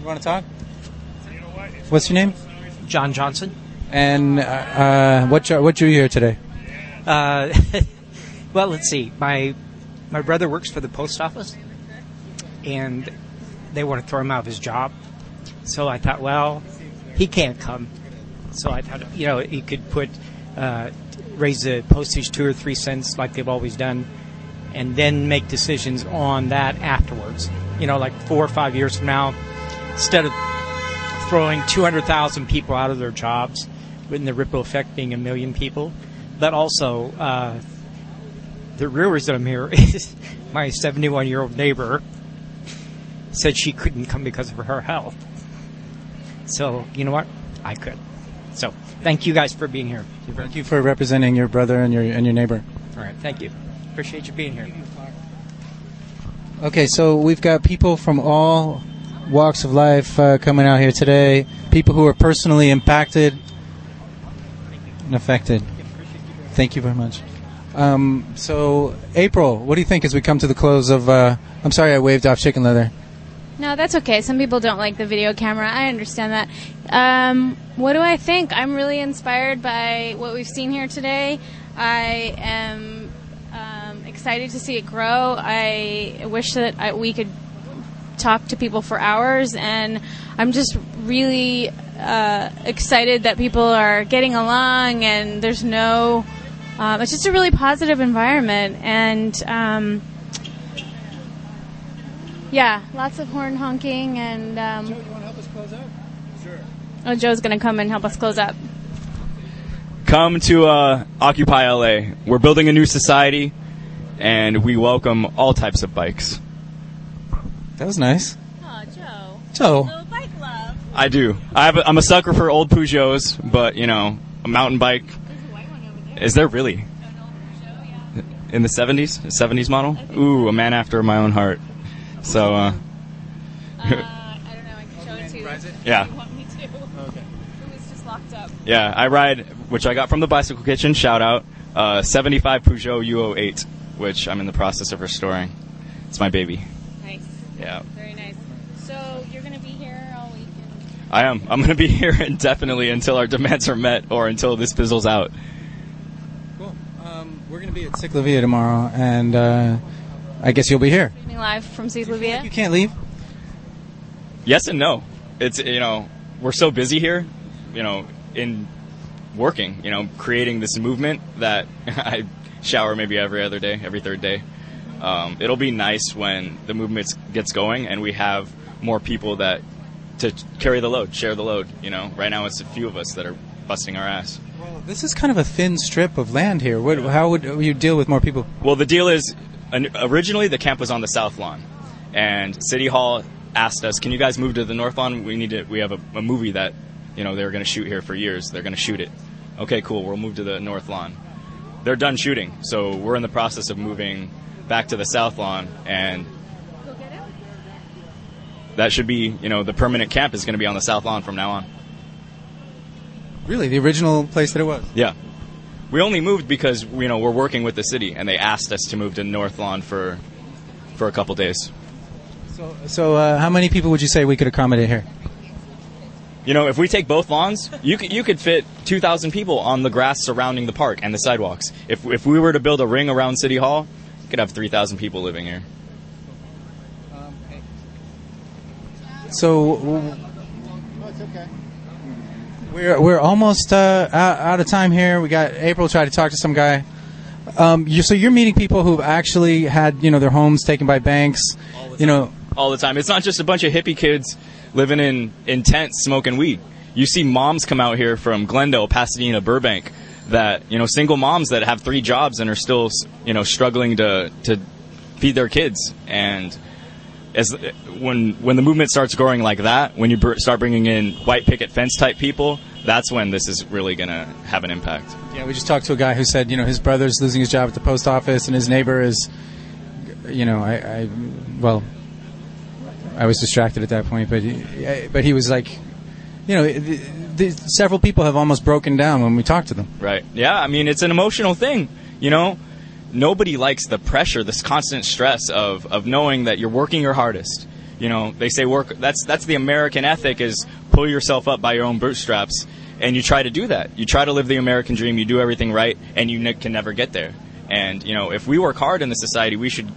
you want to talk? You know what? What's your name? John Johnson. And uh, uh, what what drew you here today? Uh, well, let's see, my. My brother works for the post office, and they want to throw him out of his job. So I thought, well, he can't come. So I thought, you know, he could put uh, raise the postage two or three cents like they've always done, and then make decisions on that afterwards. You know, like four or five years from now, instead of throwing two hundred thousand people out of their jobs, with the ripple effect being a million people, but also... Uh, The real reason I'm here is my seventy-one-year-old neighbor said she couldn't come because of her health. So, you know what? I could. So, thank you guys for being here. Thank you for representing your brother and your and your neighbor. All right. Thank you. Appreciate you being here. Okay, so we've got people from all walks of life uh, coming out here today, people who are personally impacted and affected. Thank you very much. Um, so, April, what do you think as we come to the close of, uh, I'm sorry I waved off chicken leather. No, that's okay. Some people don't like the video camera. I understand that. Um, what do I think? I'm really inspired by what we've seen here today. I am um, excited to see it grow. I wish that I, we could talk to people for hours, and I'm just really uh, excited that people are getting along, and there's no... Um, it's just a really positive environment, and um, yeah, lots of horn honking and. Um, Joe, you want to help us close out? Sure. Oh, Joe's going to come and help us close up. Come to uh, Occupy L A. We're building a new society, and we welcome all types of bikes. That was nice. Oh, Joe. Joe. Little bike love. I do. I have a, I'm a sucker for old Peugeots, but, you know, a mountain bike. There's a white one over there. Is there really? An old Peugeot, yeah. In the seventies? A seventies model? Ooh, a man after my own heart. So, uh... uh I don't know. I can show it to you. It? Yeah. You want me to? Okay. It was just locked up. Yeah, I ride... which I got from the Bicycle Kitchen, shout out, uh, seventy-five Peugeot U oh eight, which I'm in the process of restoring. It's my baby. Nice. Yeah. Very nice. So you're going to be here all weekend? I am. I'm going to be here indefinitely until our demands are met or until this fizzles out. Cool. Um, we're going to be at Ciclavia tomorrow, and uh, I guess you'll be here. Live from Ciclavia. You can't leave? Yes and no. It's, you know, we're so busy here, you know, in... working, you know, creating this movement that I shower maybe every other day, every third day. Um, it'll be nice when the movement gets going and we have more people that to carry the load, share the load. You know, right now it's a few of us that are busting our ass. Well, this is kind of a thin strip of land here. What, how would you deal with more people? Well, the deal is originally the camp was on the South Lawn, and City Hall asked us, "Can you guys move to the North Lawn? We need to. We have a, a movie that." You know, they were going to shoot here for years. They're going to shoot it. Okay, cool. We'll move to the North Lawn. They're done shooting, so we're in the process of moving back to the South Lawn, and that should be, you know, the permanent camp is going to be on the South Lawn from now on. Really? The original place that it was? Yeah. We only moved because, you know, we're working with the city, and they asked us to move to North Lawn for for a couple days. So, so uh, how many people would you say we could accommodate here? You know, if we take both lawns, you could, you could fit two thousand people on the grass surrounding the park and the sidewalks. If if we were to build a ring around City Hall, you could have three thousand people living here. Um, hey. So, w- oh, it's okay. we're we're almost uh, out, out of time here. We got April tried to talk to some guy. Um, you, so you're meeting people who've actually had, you know, their homes taken by banks. You know, all the time. It's not just a bunch of hippie kids living in, in tents, smoking weed. You see moms come out here from Glendale, Pasadena, Burbank, that, you know, single moms that have three jobs and are still, you know, struggling to, to feed their kids. And as when when the movement starts growing like that, when you br- start bringing in white picket fence type people, that's when this is really going to have an impact. Yeah, we just talked to a guy who said, you know, his brother's losing his job at the post office and his neighbor is, you know, I, I well... I was distracted at that point, but he, but he was like, you know, the, the, several people have almost broken down when we talk to them. Right. Yeah, I mean, it's an emotional thing, you know. Nobody likes the pressure, this constant stress of, of knowing that you're working your hardest. You know, they say work, that's that's the American ethic, is pull yourself up by your own bootstraps, and you try to do that. You try to live the American dream, you do everything right, and you ne- can never get there. And, you know, if we work hard in the society, we should...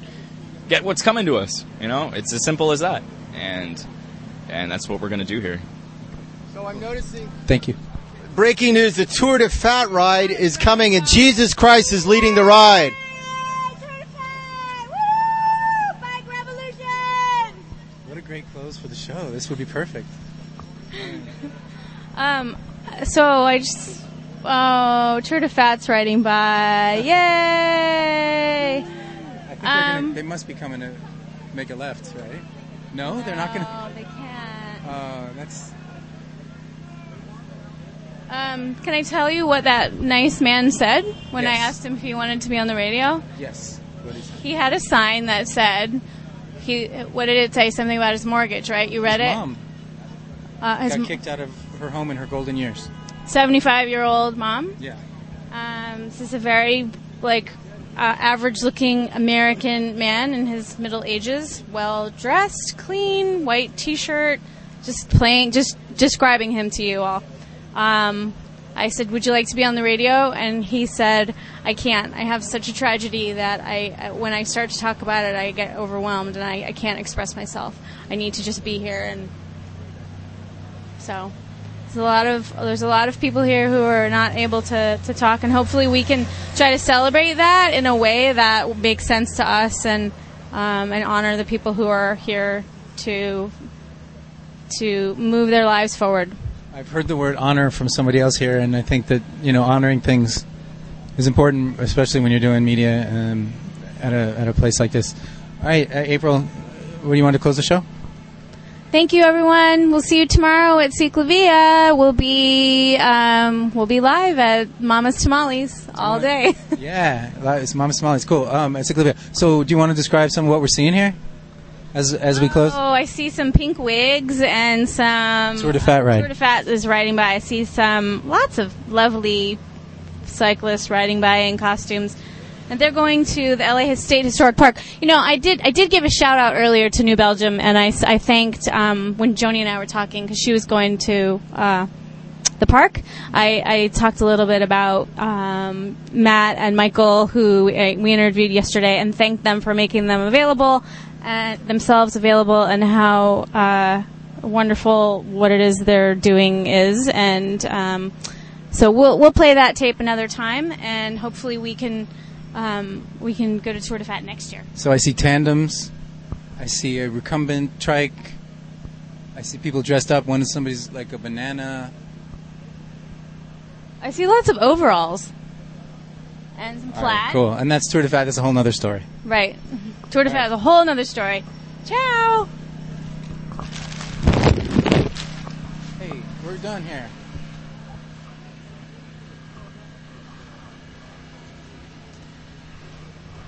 get what's coming to us, you know? It's as simple as that. And and that's what we're going to do here. So I'm noticing... Thank you. Breaking news, the Tour de Fat ride is coming, and Jesus Christ is leading the ride. Yay! Tour de Fat! Woo! Bike revolution! What a great close for the show. This would be perfect. um. So I just... Oh, Tour de Fat's riding by. Yay! Um, gonna, they must be coming to make a left, right? No, no they're not going to. No, they can't. Uh, that's. Um, can I tell you what that nice man said when yes. I asked him if he wanted to be on the radio? Yes. What is he had a sign that said, "He." What did it say? Something about his mortgage, right? You read his it. Mom uh, his mom got kicked out of her home in her golden years. seventy-five-year-old mom. Yeah. Um, this is a very like. Uh, average-looking American man in his middle ages, well-dressed, clean, white T-shirt, just playing, just describing him to you all. Um, I said, "Would you like to be on the radio?" And he said, "I can't. I have such a tragedy that I, when I start to talk about it, I get overwhelmed and I, I can't express myself. I need to just be here." And so, there's a lot of there's a lot of people here who are not able to, to talk, and hopefully we can try to celebrate that in a way that makes sense to us, and um, and honor the people who are here to to move their lives forward. I've heard the word honor from somebody else here, and I think that, you know, honoring things is important, especially when you're doing media um, at a at a place like this. All right, uh, April, what do you want to close the show? Thank you, everyone. We'll see you tomorrow at Ciclavia. We'll be um, we'll be live at Mama's Tamales all day. Yeah, it's Mama's Tamales. Cool. Um, at Ciclavia. So, do you want to describe some of what we're seeing here as as we close? Oh, I see some pink wigs and some Tour de Fat ride. Tour de Fat is riding by. I see some lots of lovely cyclists riding by in costumes. And they're going to the L A State Historic Park. You know, I did I did give a shout-out earlier to New Belgium, and I, I thanked um, when Joni and I were talking, because she was going to uh, the park. I, I talked a little bit about um, Matt and Michael, who uh, we interviewed yesterday, and thanked them for making them available, uh, themselves available, and how uh, wonderful what it is they're doing is. And um, so we'll we'll play that tape another time, and hopefully we can... Um, we can go to Tour de Fat next year. So I see tandems. I see a recumbent trike. I see people dressed up. One of somebody's like a banana. I see lots of overalls and some plaid. Right, cool. And that's Tour de Fat. That's a whole other story. Right. Tour de All Fat right. is a whole other story. Ciao. Hey, we're done here.